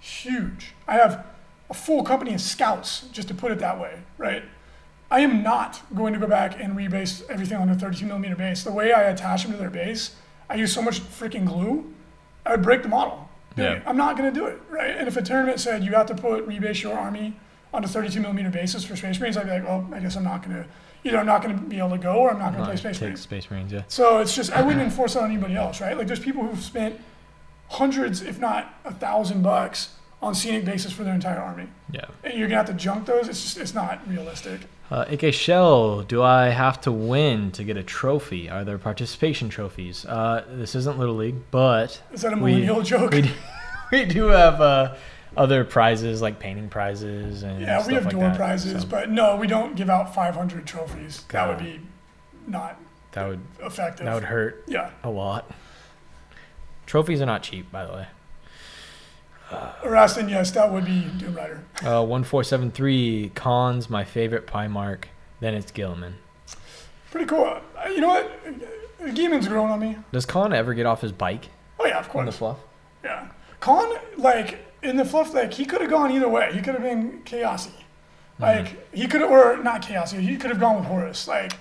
huge. I have a full company of scouts, just to put it that way, right? I am not going to go back and rebase everything on a thirty-two millimeter base. The way I attach them to their base, I use so much freaking glue. I would break the model. Yeah. I'm not going to do it, right? And if a tournament said you have to put rebase your army on a thirty-two millimeter basis for Space Marines, I'd be like, well, I guess I'm not going to either I'm not going to be able to go or I'm not going to play Space Marines. Space Marines, yeah. So it's just I wouldn't enforce it on anybody else, right? Like there's people who've spent hundreds, if not a thousand bucks, on scenic bases for their entire army. Yeah. And you're going to have to junk those. It's just, it's not realistic. Uh, A K Shell, do I have to win to get a trophy? Are there participation trophies? Uh, this isn't Little League, but... Is that a millennial we, joke? We do, we do have uh, other prizes, like painting prizes and yeah, stuff like that. Yeah, we have door prizes, so. But no, we don't give out five hundred trophies. God. That would be not that would, effective. That would hurt yeah. a lot. Trophies are not cheap, by the way. Uh, Rastin, yes, that would be Doom Rider. Uh, one four seven three, Khan's my favorite Primarch. Then it's Guilliman. Pretty cool. Uh, you know what? Guilliman's growing on me. Does Khan ever get off his bike? Oh, yeah, of course. In the fluff? Yeah. Khan, like, in the fluff, like, he could have gone either way. He could have been chaosy. Like, mm-hmm. he could have, or not chaosy, he could have gone with Horus. Like,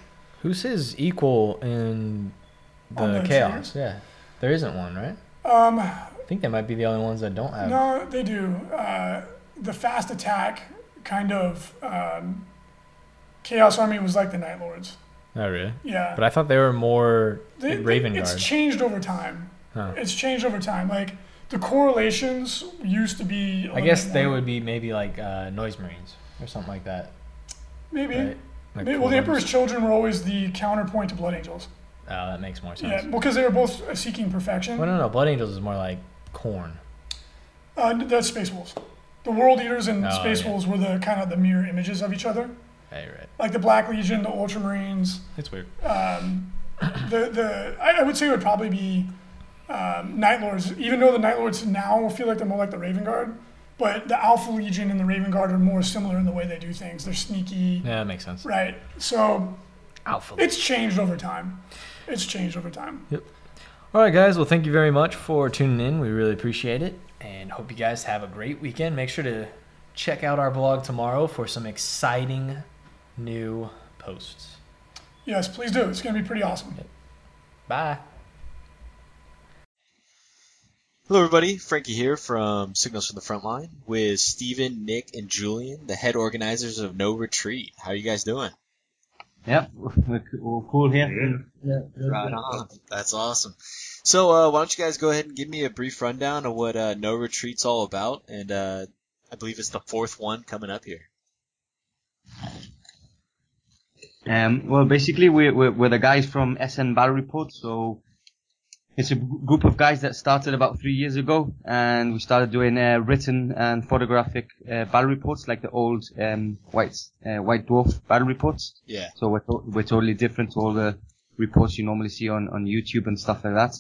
who's his equal in the, the chaos? Series? Yeah. There isn't one, right? Um... I think they might be the only ones that don't have. No, they do. Uh, the fast attack kind of um, Chaos Army was like the Night Lords. Oh, really? Yeah. But I thought they were more they, Raven they, Guard. It's changed over time. Huh. It's changed over time. Like, the correlations used to be... I guess they would be maybe like uh, Noise Marines or something like that. Maybe. Right? Like maybe well, the Emperor's Children were always the counterpoint to Blood Angels. Oh, that makes more sense. Yeah, because they were both seeking perfection. Well, no, no, Blood Angels is more like Korn. Uh, that's Space Wolves. The World Eaters and oh, Space yeah. Wolves were the kind of the mirror images of each other. Hey, right. Like the Black Legion, the Ultramarines. It's weird. Um, the the I, I would say it would probably be um, Night Lords, even though the Night Lords now feel like they're more like the Raven Guard. But the Alpha Legion and the Raven Guard are more similar in the way they do things. They're sneaky. Yeah, that makes sense. Right. So Alpha. It's changed over time. It's changed over time. Yep. All right, guys. Well, thank you very much for tuning in. We really appreciate it, and hope you guys have a great weekend. Make sure to check out our blog tomorrow for some exciting new posts. Yes, please do. It's going to be pretty awesome. Yep. Bye. Hello, everybody. Frankie here from Signals from the Frontline with Steven, Nick, and Julian, the head organizers of No Retreat. How are you guys doing? Yep, we're cool here. Yeah. Yeah, yeah, right yeah. on. That's awesome. So uh, why don't you guys go ahead and give me a brief rundown of what uh, No Retreat's all about, and uh, I believe it's the fourth one coming up here. Um, well, basically, we're, we're, we're the guys from S N Battle Report, so it's a group of guys that started about three years ago, and we started doing uh, written and photographic uh, battle reports, like the old um, white uh, white dwarf battle reports. Yeah. So we're to we're totally different to all the reports you normally see on, on YouTube and stuff like that.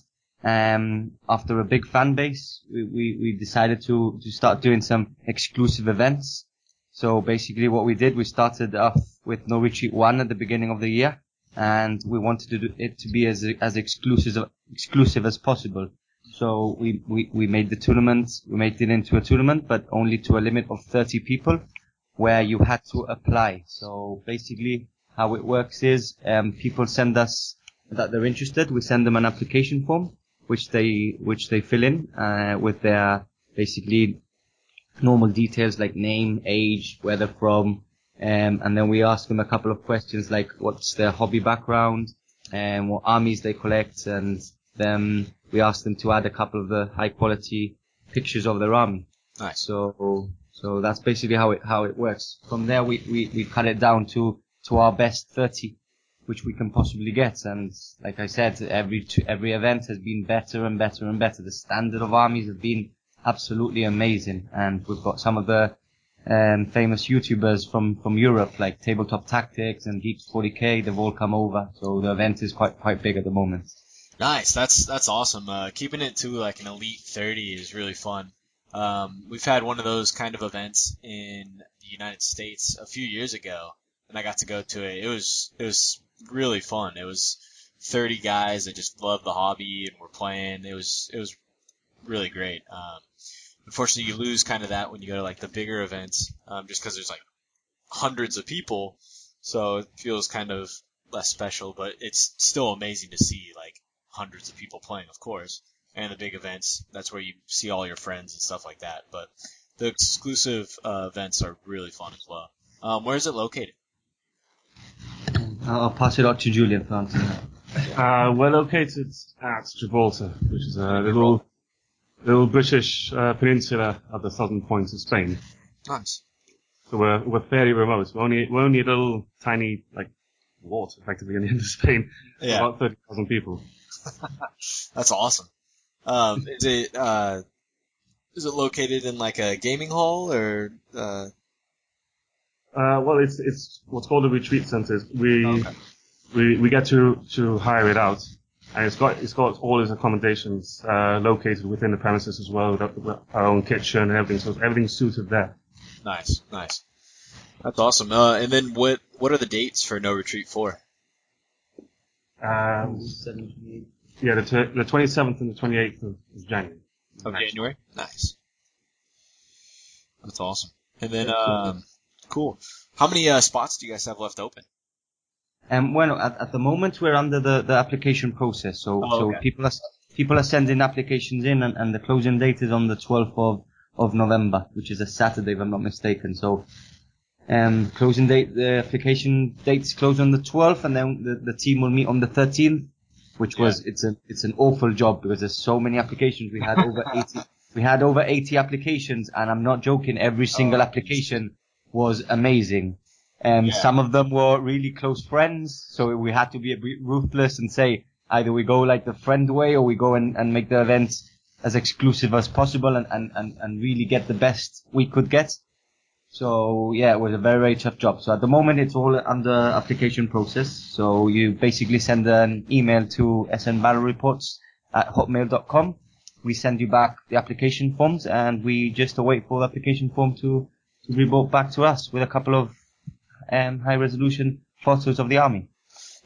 Um, after a big fan base, we, we, we decided to, to start doing some exclusive events. So basically what we did, we started off with No Retreat one at the beginning of the year, and we wanted to do it to be as as exclusive exclusive as possible. So we, we, we made the tournament, we made it into a tournament, but only to a limit of thirty people where you had to apply. So basically how it works is um, people send us that they're interested, we send them an application form, which they which they fill in uh, with their basically normal details like name, age, where they're from, um, and then we ask them a couple of questions like what's their hobby background, and what armies they collect, and then we ask them to add a couple of the high quality pictures of their army. Nice. So, so that's basically how it how it works. From there, we we we cut it down to to our best thirty, which we can possibly get. And like I said, every two, every event has been better and better and better. The standard of armies have been absolutely amazing, and we've got some of the um, famous YouTubers from from Europe, like Tabletop Tactics and Geeks forty K. They've all come over, so the event is quite quite big at the moment. Nice, that's that's awesome. Uh, keeping it to like an elite thirty is really fun. Um, we've had one of those kind of events in the United States a few years ago, and I got to go to it. It was it was really fun. It was thirty guys that just loved the hobby and were playing. It was it was really great. Um, Unfortunately, you lose kind of that when you go to like the bigger events, um, just because there's like hundreds of people, so it feels kind of less special. But it's still amazing to see like hundreds of people playing, of course. And the big events, that's where you see all your friends and stuff like that. But the exclusive uh, events are really fun as well. Um, where is it located? I'll pass it on to Julian for answering that. Uh, we're located at Gibraltar, which is a little. little British uh, peninsula at the southern point of Spain. Nice. So we're we're fairly remote. We're only we're only a little tiny like wart, effectively, on the end of Spain. Yeah. About thirty thousand people. That's awesome. Um, is it uh, is it located in like a gaming hall or? Uh... Uh, well, it's it's what's called a retreat center. We okay. we we get to to hire it out. And it's got, it's got all its accommodations, uh, located within the premises as well, with our own kitchen and everything, so everything's suited there. Nice, nice. That's awesome. Uh, and then what, what are the dates for No Retreat for? Um, yeah, the, the twenty-seventh and the twenty-eighth of, of January. Of okay, January? Nice. That's awesome. And then, um, cool. How many, uh, spots do you guys have left open? Um, well, at, at the moment we're under the, the application process, so oh, okay. so people are people are sending applications in, and, and the closing date is on the twelfth of November, which is a Saturday, if I'm not mistaken. So, um, closing date, the application dates close on the twelfth, and then the, the team will meet on the thirteenth, which was, yeah. it's a, it's an awful job because there's so many applications. We had over eighty, we had over eighty applications, and I'm not joking. Every single oh. application was amazing. Um, yeah. Some of them were really close friends, so we had to be a bit ruthless and say either we go like the friend way or we go and, and make the event as exclusive as possible and, and, and, and really get the best we could get. So yeah, it was a very, very tough job. So at the moment it's all under application process. So you basically send an email to s n battle reports at hotmail dot com. We send you back the application forms and we just await for the application form to, to be brought back to us with a couple of Um, high resolution photos of the army.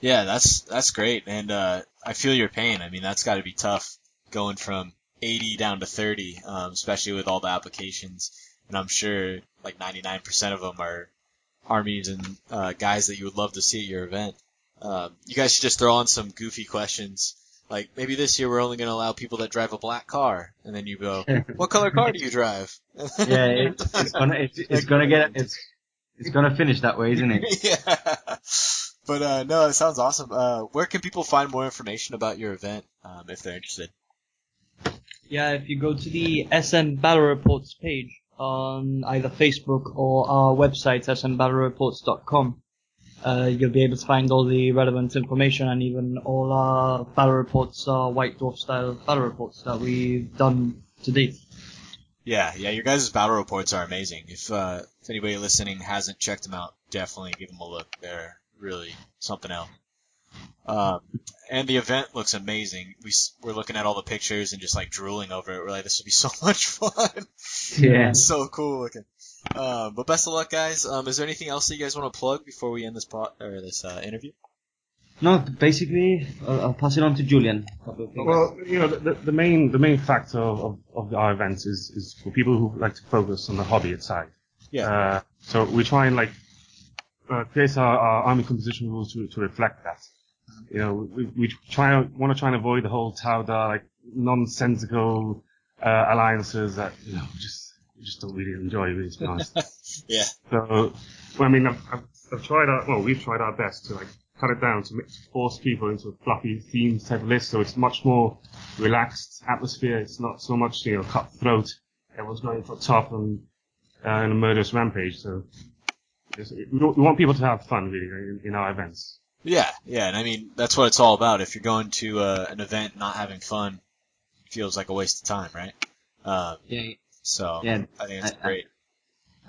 Yeah, that's that's great, and uh, I feel your pain. I mean, that's got to be tough going from eighty down to thirty, um, especially with all the applications. And I'm sure like ninety-nine percent of them are armies and uh, guys that you would love to see at your event. Um, you guys should just throw on some goofy questions, like maybe this year we're only going to allow people that drive a black car, and then you go, "What color car do you drive?" Yeah, it, it's gonna it's, it's gonna get it's. It's going to finish that way, isn't it? Yeah. But, uh, no, it sounds awesome. Uh, where can people find more information about your event, um, if they're interested? Yeah, if you go to the S N Battle Reports page on either Facebook or our website, s n battle reports dot com, uh, you'll be able to find all the relevant information and even all our battle reports, our White Dwarf style battle reports that we've done to date. Yeah, yeah, your guys' battle reports are amazing. If uh, if anybody listening hasn't checked them out, definitely give them a look. They're really something else. Um, and the event looks amazing. We, we're looking at all the pictures and just, like, drooling over it. We're like, this would be so much fun. Yeah. It's so cool looking. Uh, but best of luck, guys. Um, is there anything else that you guys want to plug before we end this pot or this uh, interview? No, basically, I'll, I'll pass it on to Julian. Well, you know, the, the main the main factor of, of our events is, is for people who like to focus on the hobby side. Yeah. Uh, so we try and like uh, create our, our army composition rules to to reflect that. You know, we, we try want to try and avoid the whole Tauda like nonsensical uh, alliances that you know just we just don't really enjoy. Really, to be honest. Yeah. So, well, I mean, I've, I've, I've tried our well, we've tried our best to like. Cut it down to, make, to force people into a fluffy themed type of list, so it's much more relaxed atmosphere. It's not so much, you know, cutthroat. Everyone's going for top and uh, in a murderous rampage. So just, we, we want people to have fun, really, in, in our events. Yeah, yeah, and I mean that's what it's all about. If you're going to uh, an event not having fun, it feels like a waste of time, right? Um, yeah. So yeah, I think it's I, great.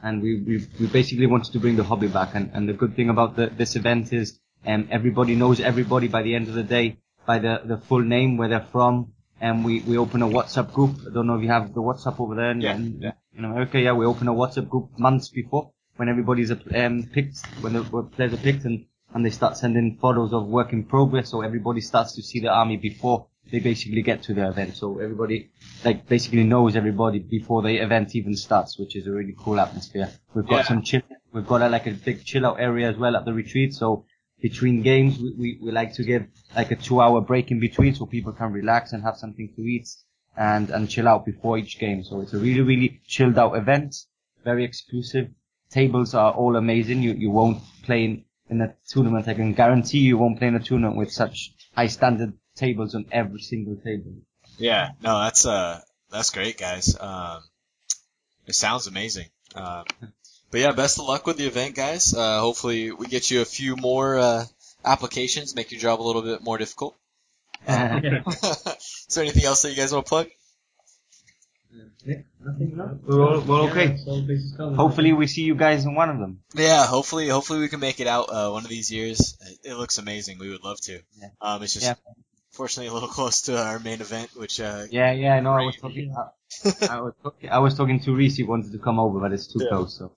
I, and we, we we basically wanted to bring the hobby back, and, and the good thing about the, this event is. Um, everybody knows everybody by the end of the day by the, the full name, where they're from, and we, we open a WhatsApp group. I don't know if you have the WhatsApp over there in, yeah, in, yeah. in America. Yeah, we open a WhatsApp group months before when everybody's um, picked, when the players are picked, and, and they start sending photos of work in progress, so everybody starts to see the army before they basically get to their event. So everybody like basically knows everybody before the event even starts, which is a really cool atmosphere. We've got yeah. some chill. We've got a, like a big chill out area as well at the retreat, so. Between games, we, we, we like to give like a two-hour break in between so people can relax and have something to eat and, and chill out before each game. So it's a really, really chilled-out event, very exclusive. Tables are all amazing. You you won't play in, in a tournament. I can guarantee you won't play in a tournament with such high-standard tables on every single table. Yeah, no, that's uh that's great, guys. Um, it sounds amazing. Um. But yeah, best of luck with the event, guys. Uh, hopefully we get you a few more uh, applications, make your job a little bit more difficult. Uh, Is there anything else that you guys want to plug? Yeah, nothing else. We're all, we're okay. Hopefully we see you guys in one of them. Yeah, hopefully hopefully we can make it out uh, one of these years. It, it looks amazing. We would love to. Yeah. Um, it's just yeah. Fortunately a little close to our main event, which... Uh, yeah, yeah, I know. I was talking about... I, was talk- I was talking to Reese. He wanted to come over, but it's too yeah. close. So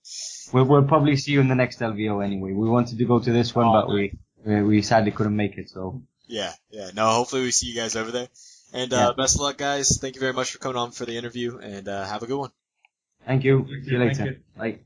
we'll, we'll probably see you in the next L V O anyway. We wanted to go to this one, oh, but we, we we sadly couldn't make it. So yeah, yeah. No, hopefully we see you guys over there. And uh, yeah. best of luck, guys. Thank you very much for coming on for the interview, and uh, have a good one. Thank you. Thank you. See you later. You. Bye.